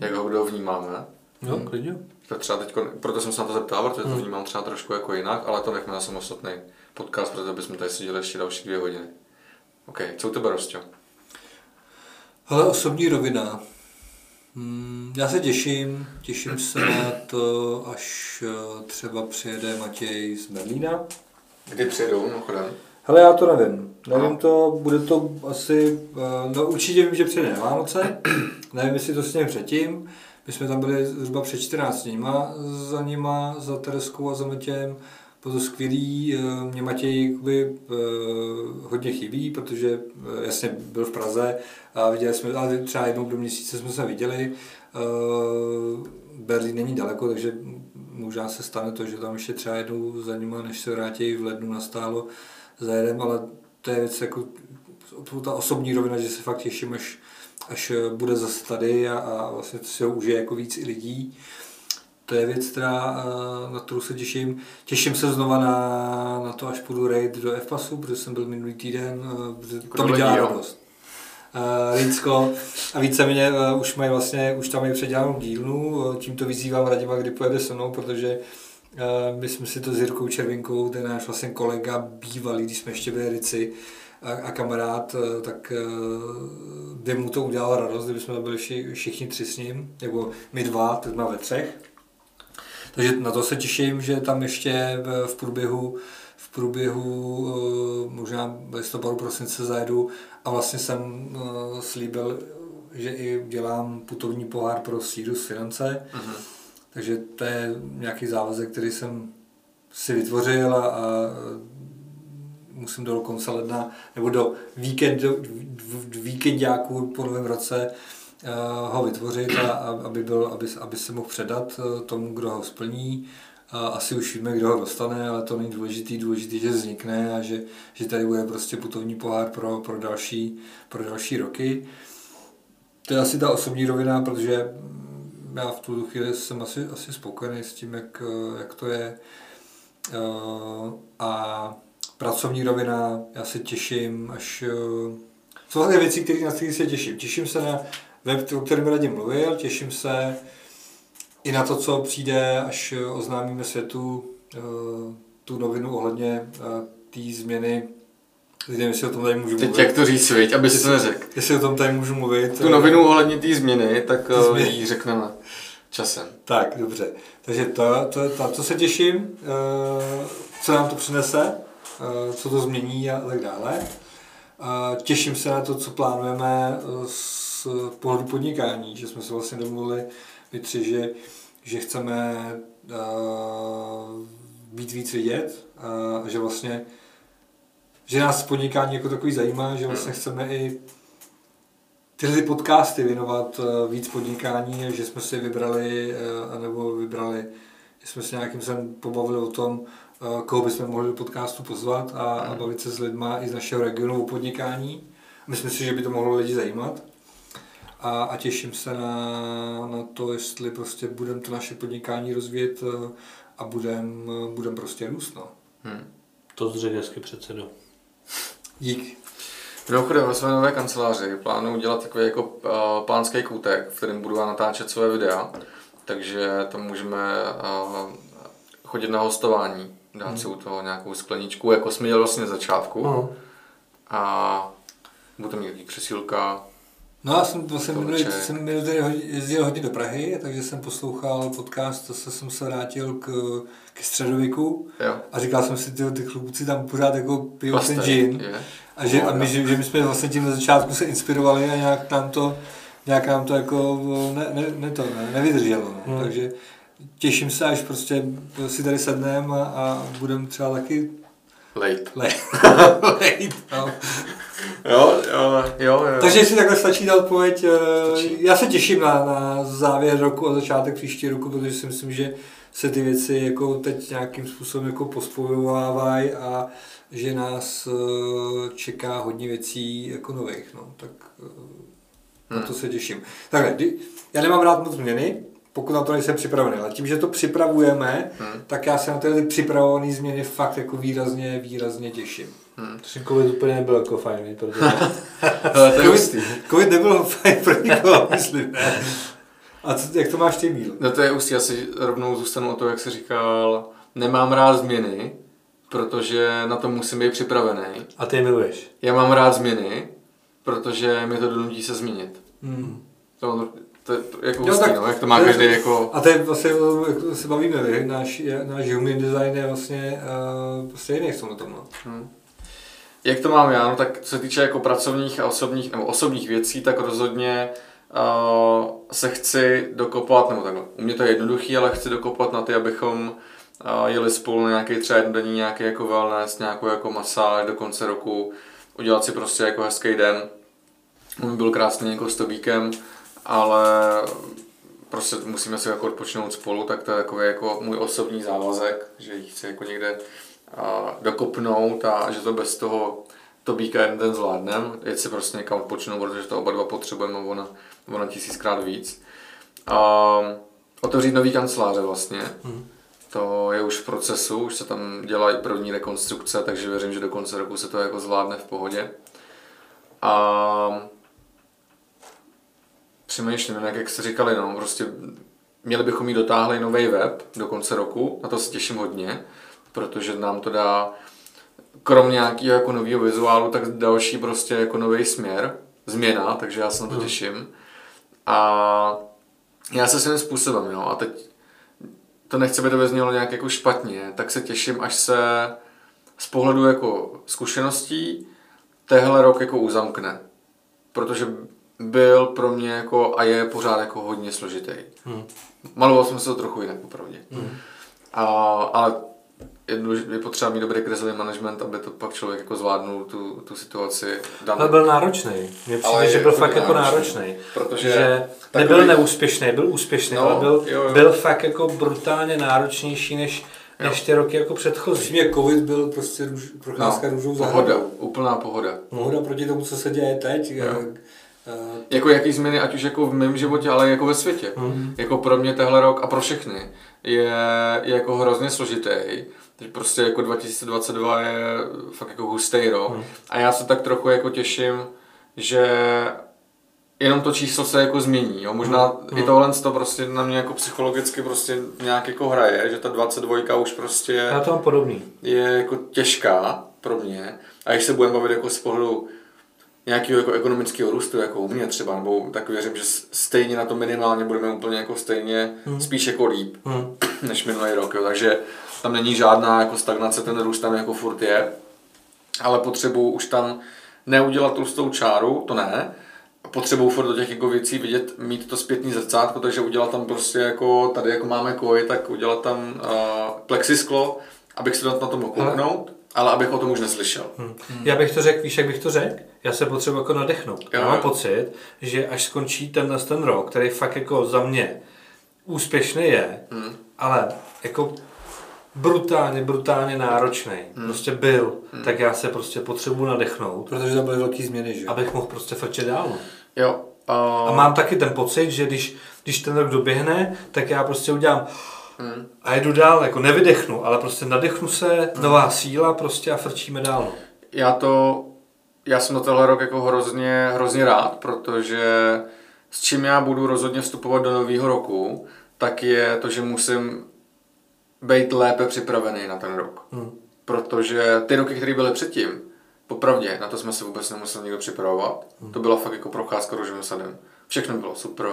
Jak ho kdo vnímáme. Jo, klidně. To třeba teďko, proto jsem se na to zeptal, protože to vnímám třeba trošku jako jinak, ale to nechme na samostatný podcast, protože bychom tady seděli ještě další 2 hodiny. OK, co u tebe, Rosťo? Hele, osobní rovina. Já se těším se na to, až třeba přijede Matěj z Berlína. Kdy přijedou, mimochodem? Hele, já to nevím to, bude to asi, no určitě vím, že přijede na Vánoce, nevím, jestli to s ním předtím. My jsme tam byli zhruba před 14 dníma za nima, za Tereskou a za Matějem. Bylo to skvělý, mě Matěj jakoby hodně chybí, protože jasně byl v Praze a viděli jsme, ale třeba jednou do měsíce jsme se viděli. Berlín není daleko, takže možná se stane to, že tam ještě třeba jednou za nima, než se vrátí v lednu nastálo, zajedem, ale to je věc jako ta osobní rovina, že se fakt těším, až bude zase tady a vlastně si ho užije jako víc i lidí. To je věc, na kterou se těším. Těším se znova na to, až půjdu raid do F-Passu, protože jsem byl minulý týden, to mi dělá radost. Lidsko a víceméně už tam mají předělanou dílnu, tímto vyzývám Radima, kdy pojede se mnou, protože my jsme si to s Jirkou Červinkou, ten náš vlastně kolega bývalý, když jsme ještě byli Rici, a kamarád, tak by mu to udělalo radost, kdyby jsme byli všichni 3 s ním, nebo my 2, teď máme ve 3. Takže na to se těším, že tam ještě v průběhu možná listopadu prosince zajedu a vlastně jsem slíbil, že i dělám putovní pohár pro Síru z finance. Uh-huh. Takže to je nějaký závazek, který jsem si vytvořil a musím do konce ledna, nebo do víkendáků po novém roce ho vytvořit, aby se mohl předat tomu, kdo ho splní. Asi už víme, kdo ho dostane, ale to není důležité, že vznikne a že tady bude prostě putovní pohár pro další roky. To je asi ta osobní rovina, protože já v tu chvíli jsem asi spokojený s tím, jak to je. A pracovní rovina, já se těším, až... Jsou vlastně věci, na které se těším. Těším se na web, o kterém Radim mluvil, těším se i na to, co přijde, až oznámíme světu tu novinu ohledně té změny. Nevím, jestli o tom tady můžu mluvit. Teď jak to říct, aby se to neřekl. Jestli o tom tady můžu mluvit. Tu novinu ohledně té změny, tak ji řekneme časem. Tak, dobře. Takže to se těším, co nám to přinese, co to změní a tak dále. Těším se na to, co plánujeme z pohledu podnikání, že jsme se vlastně domluvili my 3, že chceme být víc vidět a že vlastně, že nás podnikání jako takový zajímá, že vlastně chceme i tyhle podcasty věnovat víc podnikání, že jsme si vybrali, jsme se nějakým způsobem pobavili o tom, koho bychom mohli do podcastu pozvat a bavit se s lidma i z našeho regionu o podnikání. Myslím si, že by to mohlo lidi zajímat. A těším se na to, jestli prostě budeme to naše podnikání rozvíjet a budem prostě růst. No. To zřejmě hezky, předsedo. Dík. Mimochodem, ve své nové kanceláři plánuju dělat takový jako pánský koutek, v kterém budu natáčet své videa, takže tam můžeme chodit na hostování, dát si u toho nějakou skleničku, jako jsme dělali vlastně na začátku. A bude tam nějaký přesílka. No já jsem vlastně jezdil hodně do Prahy, takže jsem poslouchal podcast, zase jsem se vrátil k středověku. Jo. A říkal jsem si, ty chlubuci tam pořád jako pijou ten gin. A my jsme vlastně tím na začátku se inspirovali a nějak nám to jako nevydrželo. Takže těším se, až prostě si tady sedneme a budeme třeba taky... Late. Jo. Takže jestli takhle stačí ta odpověď. Já se těším na závěr roku a začátek příští roku, protože si myslím, že se ty věci jako teď nějakým způsobem jako pospojovávají a že nás čeká hodně věcí jako nových, no, tak na to se těším. Takhle, já nemám rád moc změny, pokud na to nejsem připravený, ale tím, že to připravujeme, tak já se na tyhle připravované změny fakt jako výrazně těším. Covid úplně nebyl jako fajn, protože Covid nebyl fajn pro nikoho, myslím, ne? A co, jak to máš ty, Mílo? No to je ústí, asi rovnou zůstanu o to, jak jsi říkal, nemám rád změny, protože na to musím být připravený. A ty je miluješ? Já mám rád změny, protože mi to donutí se změnit. To je jako ústí, tak, no, jak to má to každý jako... A to je vlastně, jak se bavíme, náš human design je vlastně stejný v tomhle tom. Jak to mám já? No tak co se týče jako pracovních a osobních, nebo osobních věcí, tak rozhodně se chci dokopat, nebo takhle, u mě to je jednoduchý, ale chci dokopat na ty, abychom jeli spolu na nějaký třeba jednodenní nějaký jako wellness, nějakou jako masáž do konce roku, udělat si prostě jako hezký den. Můj byl krásný jako s Tobíkem, ale prostě musíme si jako odpočinout spolu, tak to je takový jako můj osobní závazek, že ji chci jako někde dokopnout a že to bez toho Tobíka jeden den zvládnem, jít si prostě někam odpočinout, protože to oba dva potřebujeme, ona 1000krát víc. Otevřít nový kanceláře vlastně. To je už v procesu, už se tam dělají první rekonstrukce, takže věřím, že do konce roku se to jako zvládne v pohodě. A přemýšlím, jak jste říkali, no, prostě měli bychom mít dotáhlý nový web do konce roku, na to se těším hodně, protože nám to dá, krom nějakého jako nového vizuálu, tak další prostě jako nový směr, změna, takže já se na to těším. A já se svým způsobem, no, a teď to nechci, aby to vyznělo nějak jako špatně, tak se těším, až se z pohledu jako zkušeností tehle rok jako uzamkne, protože byl pro mě jako a je pořád jako hodně složitý. Maloval jsem se to trochu jinak, opravdu. Ale je potřeba mít dobrý krizový management, aby to pak člověk jako zvládnul tu situaci. Ale byl náročný. Mně přijde, že byl fakt jako náročný. Protože nebyl neúspěšný, byl úspěšný, no, ale byl fakt jako brutálně náročnější než ty roky jako předchozí. Mě covid byl prostě procházka růžou zahradou. Pohoda, úplná pohoda. Pohoda proti tomu, co se děje teď. Jako jaký změny, ať už jako v mém životě, ale jako ve světě. Jako pro mě tehle rok a pro všechny je jako hrozně složitý. Teď prostě jako 2022 je fakt jako hustý rok. A já se tak trochu jako těším, že jenom to číslo se jako změní, jo? Možná i tohle to prostě na mě jako psychologicky prostě nějak jako hraje, že ta 22 už prostě na tom podobný. Je jako těžká pro mě. A když se budeme bavit jako z pohledu nějakého jako ekonomického růstu, jako u mě třeba, nebo tak věřím, že stejně na to minimálně budeme úplně jako stejně, spíš jako líp než minulý rok, jo? Takže tam není žádná jako stagnace, ten růst tam jako furt je, ale potřebuju už tam neudělat tlustou čáru, to ne, potřebuju furt do těch jako věcí vidět, mít to zpětný zrcátko, takže udělat tam prostě jako, tady jako máme koji, tak udělat tam plexisklo, abych se na tom okouknout, ale abych o tom už neslyšel. Já bych to řekl, víš, jak bych to řekl? Já se potřebuji jako nadechnout. Já mám pocit, že až skončí ten rok, který fakt jako za mě úspěšný je, ale jako brutálně náročný. Prostě byl. Tak já se prostě potřebuji nadechnout. Protože to byly velký změny, že? Abych mohl prostě frčet dál. Jo. A mám taky ten pocit, že když ten rok doběhne, tak já prostě udělám a jdu dál, jako nevydechnu, ale prostě nadechnu se, nová síla prostě a frčíme dál. Já jsem na tenhle rok jako hrozně rád, protože s čím já budu rozhodně vstupovat do nového roku, tak je to, že musím být lépe připravený na ten rok. Protože ty roky, které byly předtím, popravdě, na to jsme se vůbec nemuseli nikdo připravovat. To byla fakt jako procházka růžovým sadem. Všechno bylo super,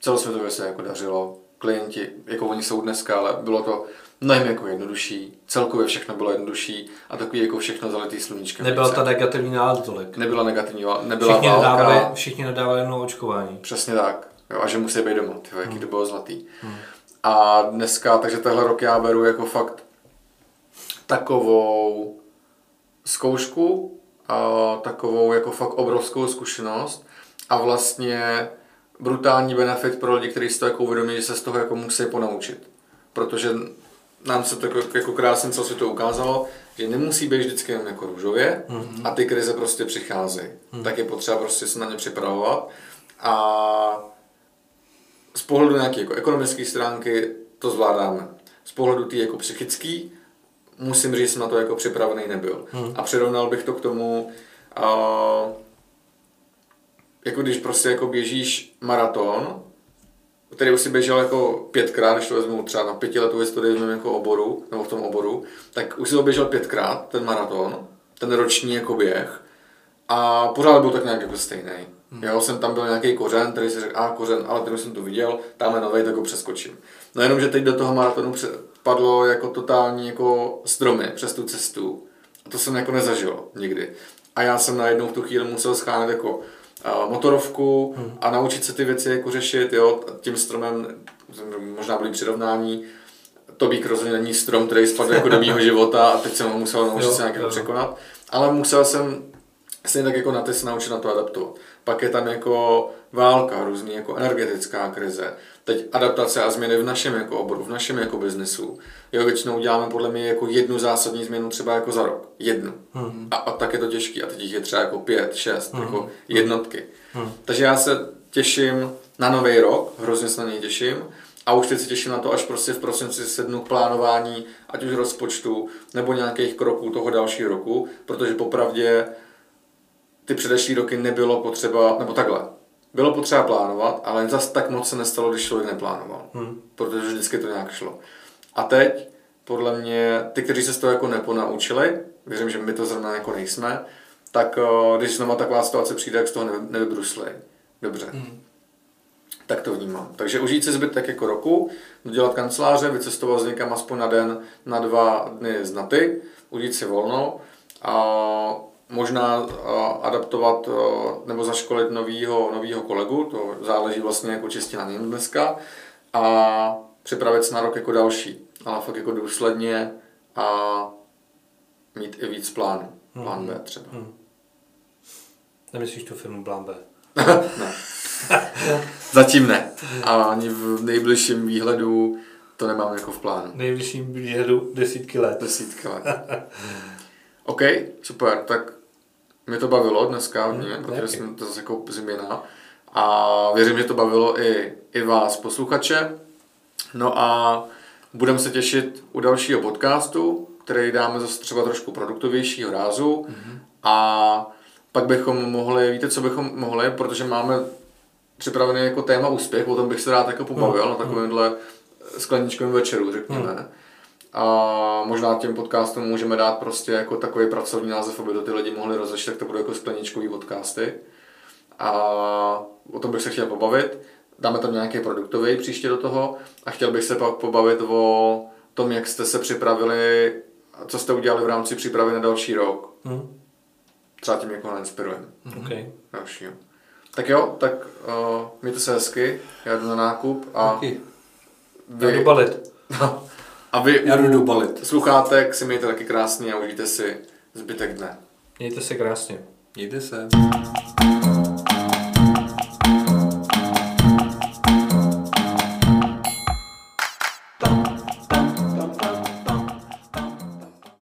celosvětově se jako dařilo, klienti, jako oni jsou dneska, ale bylo to mnohem jako jednodušší, celkově všechno bylo jednodušší a takový jako všechno zalitý sluníčkem. Nebyla ta negativní nálada tolik. Nebyla válka. Všichni nadávali jenom očkování. Přesně tak. Jo, a že musí být doma, jaký to bylo zlatý. A dneska, takže tenhle rok já beru jako fakt takovou zkoušku takovou jako fakt obrovskou zkušenost a vlastně brutální benefit pro lidi, kteří si to jako uvědomí, že se z toho jako musí ponaučit. Protože nám se tak jako krásně co se to ukázalo, že nemusí být vždycky jen jako růžově a ty krize prostě přicházejí. Tak je potřeba prostě se na ně připravovat a z pohledu nějaké jako ekonomické stránky to zvládáme. Z pohledu tý jako psychický musím říct, jsem na to jako připravený nebyl. A přirovnal bych to k tomu, jako když prostě jako běžíš maraton, který už si běžel jako 5krát, když to vezmu třeba na 5letou historii v jako oboru, nebo v tom oboru, tak už si to běžel 5krát, ten maraton, ten roční jako běh a pořád byl tak nějak jako stejný. Jo, jsem tam byl nějaký kořen, který si řekl, kořen, ale ten už jsem to viděl, tam je novej, tak ho přeskočím. No jenom, že teď do toho maratonu padlo jako totální jako stromy přes tu cestu a to jsem jako nezažil nikdy. A já jsem najednou v tu chvíli musel schánit jako motorovku a naučit se ty věci jako řešit, jo, tím stromem, možná byly přirovnání, to bík rozhodně není strom, který spadl jako do mýho života a teď jsem ho musel naučit se nějak překonat, ale musel jsem se tak jako na to se naučit na to adaptovat. Pak je tam jako válka, různý jako energetická krize, teď adaptace a změny v našem jako oboru, v našem jako biznesu. Jo, většinou děláme podle mě jako jednu zásadní změnu třeba jako za rok. Jednu. A tak je to těžký. A teď jich je třeba jako 5, 6 jako jednotky. Takže já se těším na nový rok, hrozně se na něj těším. A už teď se těším na to, až prostě v prosinci sednu k plánování, ať už rozpočtu, nebo nějakých kroků toho dalšího roku, protože popravdě ty předešlý roky nebylo potřeba, nebo takhle, bylo potřeba plánovat, ale zas tak moc se nestalo, když člověk neplánoval, protože vždycky to nějak šlo. A teď, podle mě, ty, kteří se z toho jako neponaučili, věřím, že my to zrovna jako nejsme, tak když znova taková situace přijde, jak z toho nevybruslej. Dobře. Tak to vnímám. Takže užít si zbytek jako roku, dodělat kanceláře, vycestovat s někam aspoň na den, na 2 dny z naty, užít si volno a možná adaptovat nebo zaškolit novýho kolegu, to záleží vlastně jako čistě na něm dneska, a připravit se na rok jako další, ale fakt jako důsledně a mít i víc plánů, plán B třeba. Nemyslíš tu firmu plán B? Ne, zatím ne, ale ani v nejbližším výhledu to nemám jako v plánu. Nejbližším výhledu 10 let. 10 let. OK, super, tak mě to bavilo dneska, protože jsem to zase jako změna a věřím, že to bavilo i vás posluchače. No a budeme se těšit u dalšího podcastu, který dáme zase třeba trošku produktovějšího rázu a pak bychom mohli, víte co bychom mohli, protože máme připravený jako téma úspěch, o tom bych se rád jako pobavil na takovémhle skleničkovém večeru, řekněme. A možná těm podcastům můžeme dát prostě jako takový pracovní název, aby to ty lidi mohli rozlišit, tak to budou jako skleničkový podcasty. A o tom bych se chtěl pobavit. Dáme tam nějaký produktový příště do toho a chtěl bych se pak pobavit o tom, jak jste se připravili, co jste udělali v rámci přípravy na další rok. Třeba tím jako nainspirujeme. Okay. Dalšího. Tak jo, tak mějte se hezky, já jdu na nákup a jdu balit. A vy sluchátek si mějte taky krásně a užijte si zbytek dne. Mějte se krásně. Mějte se.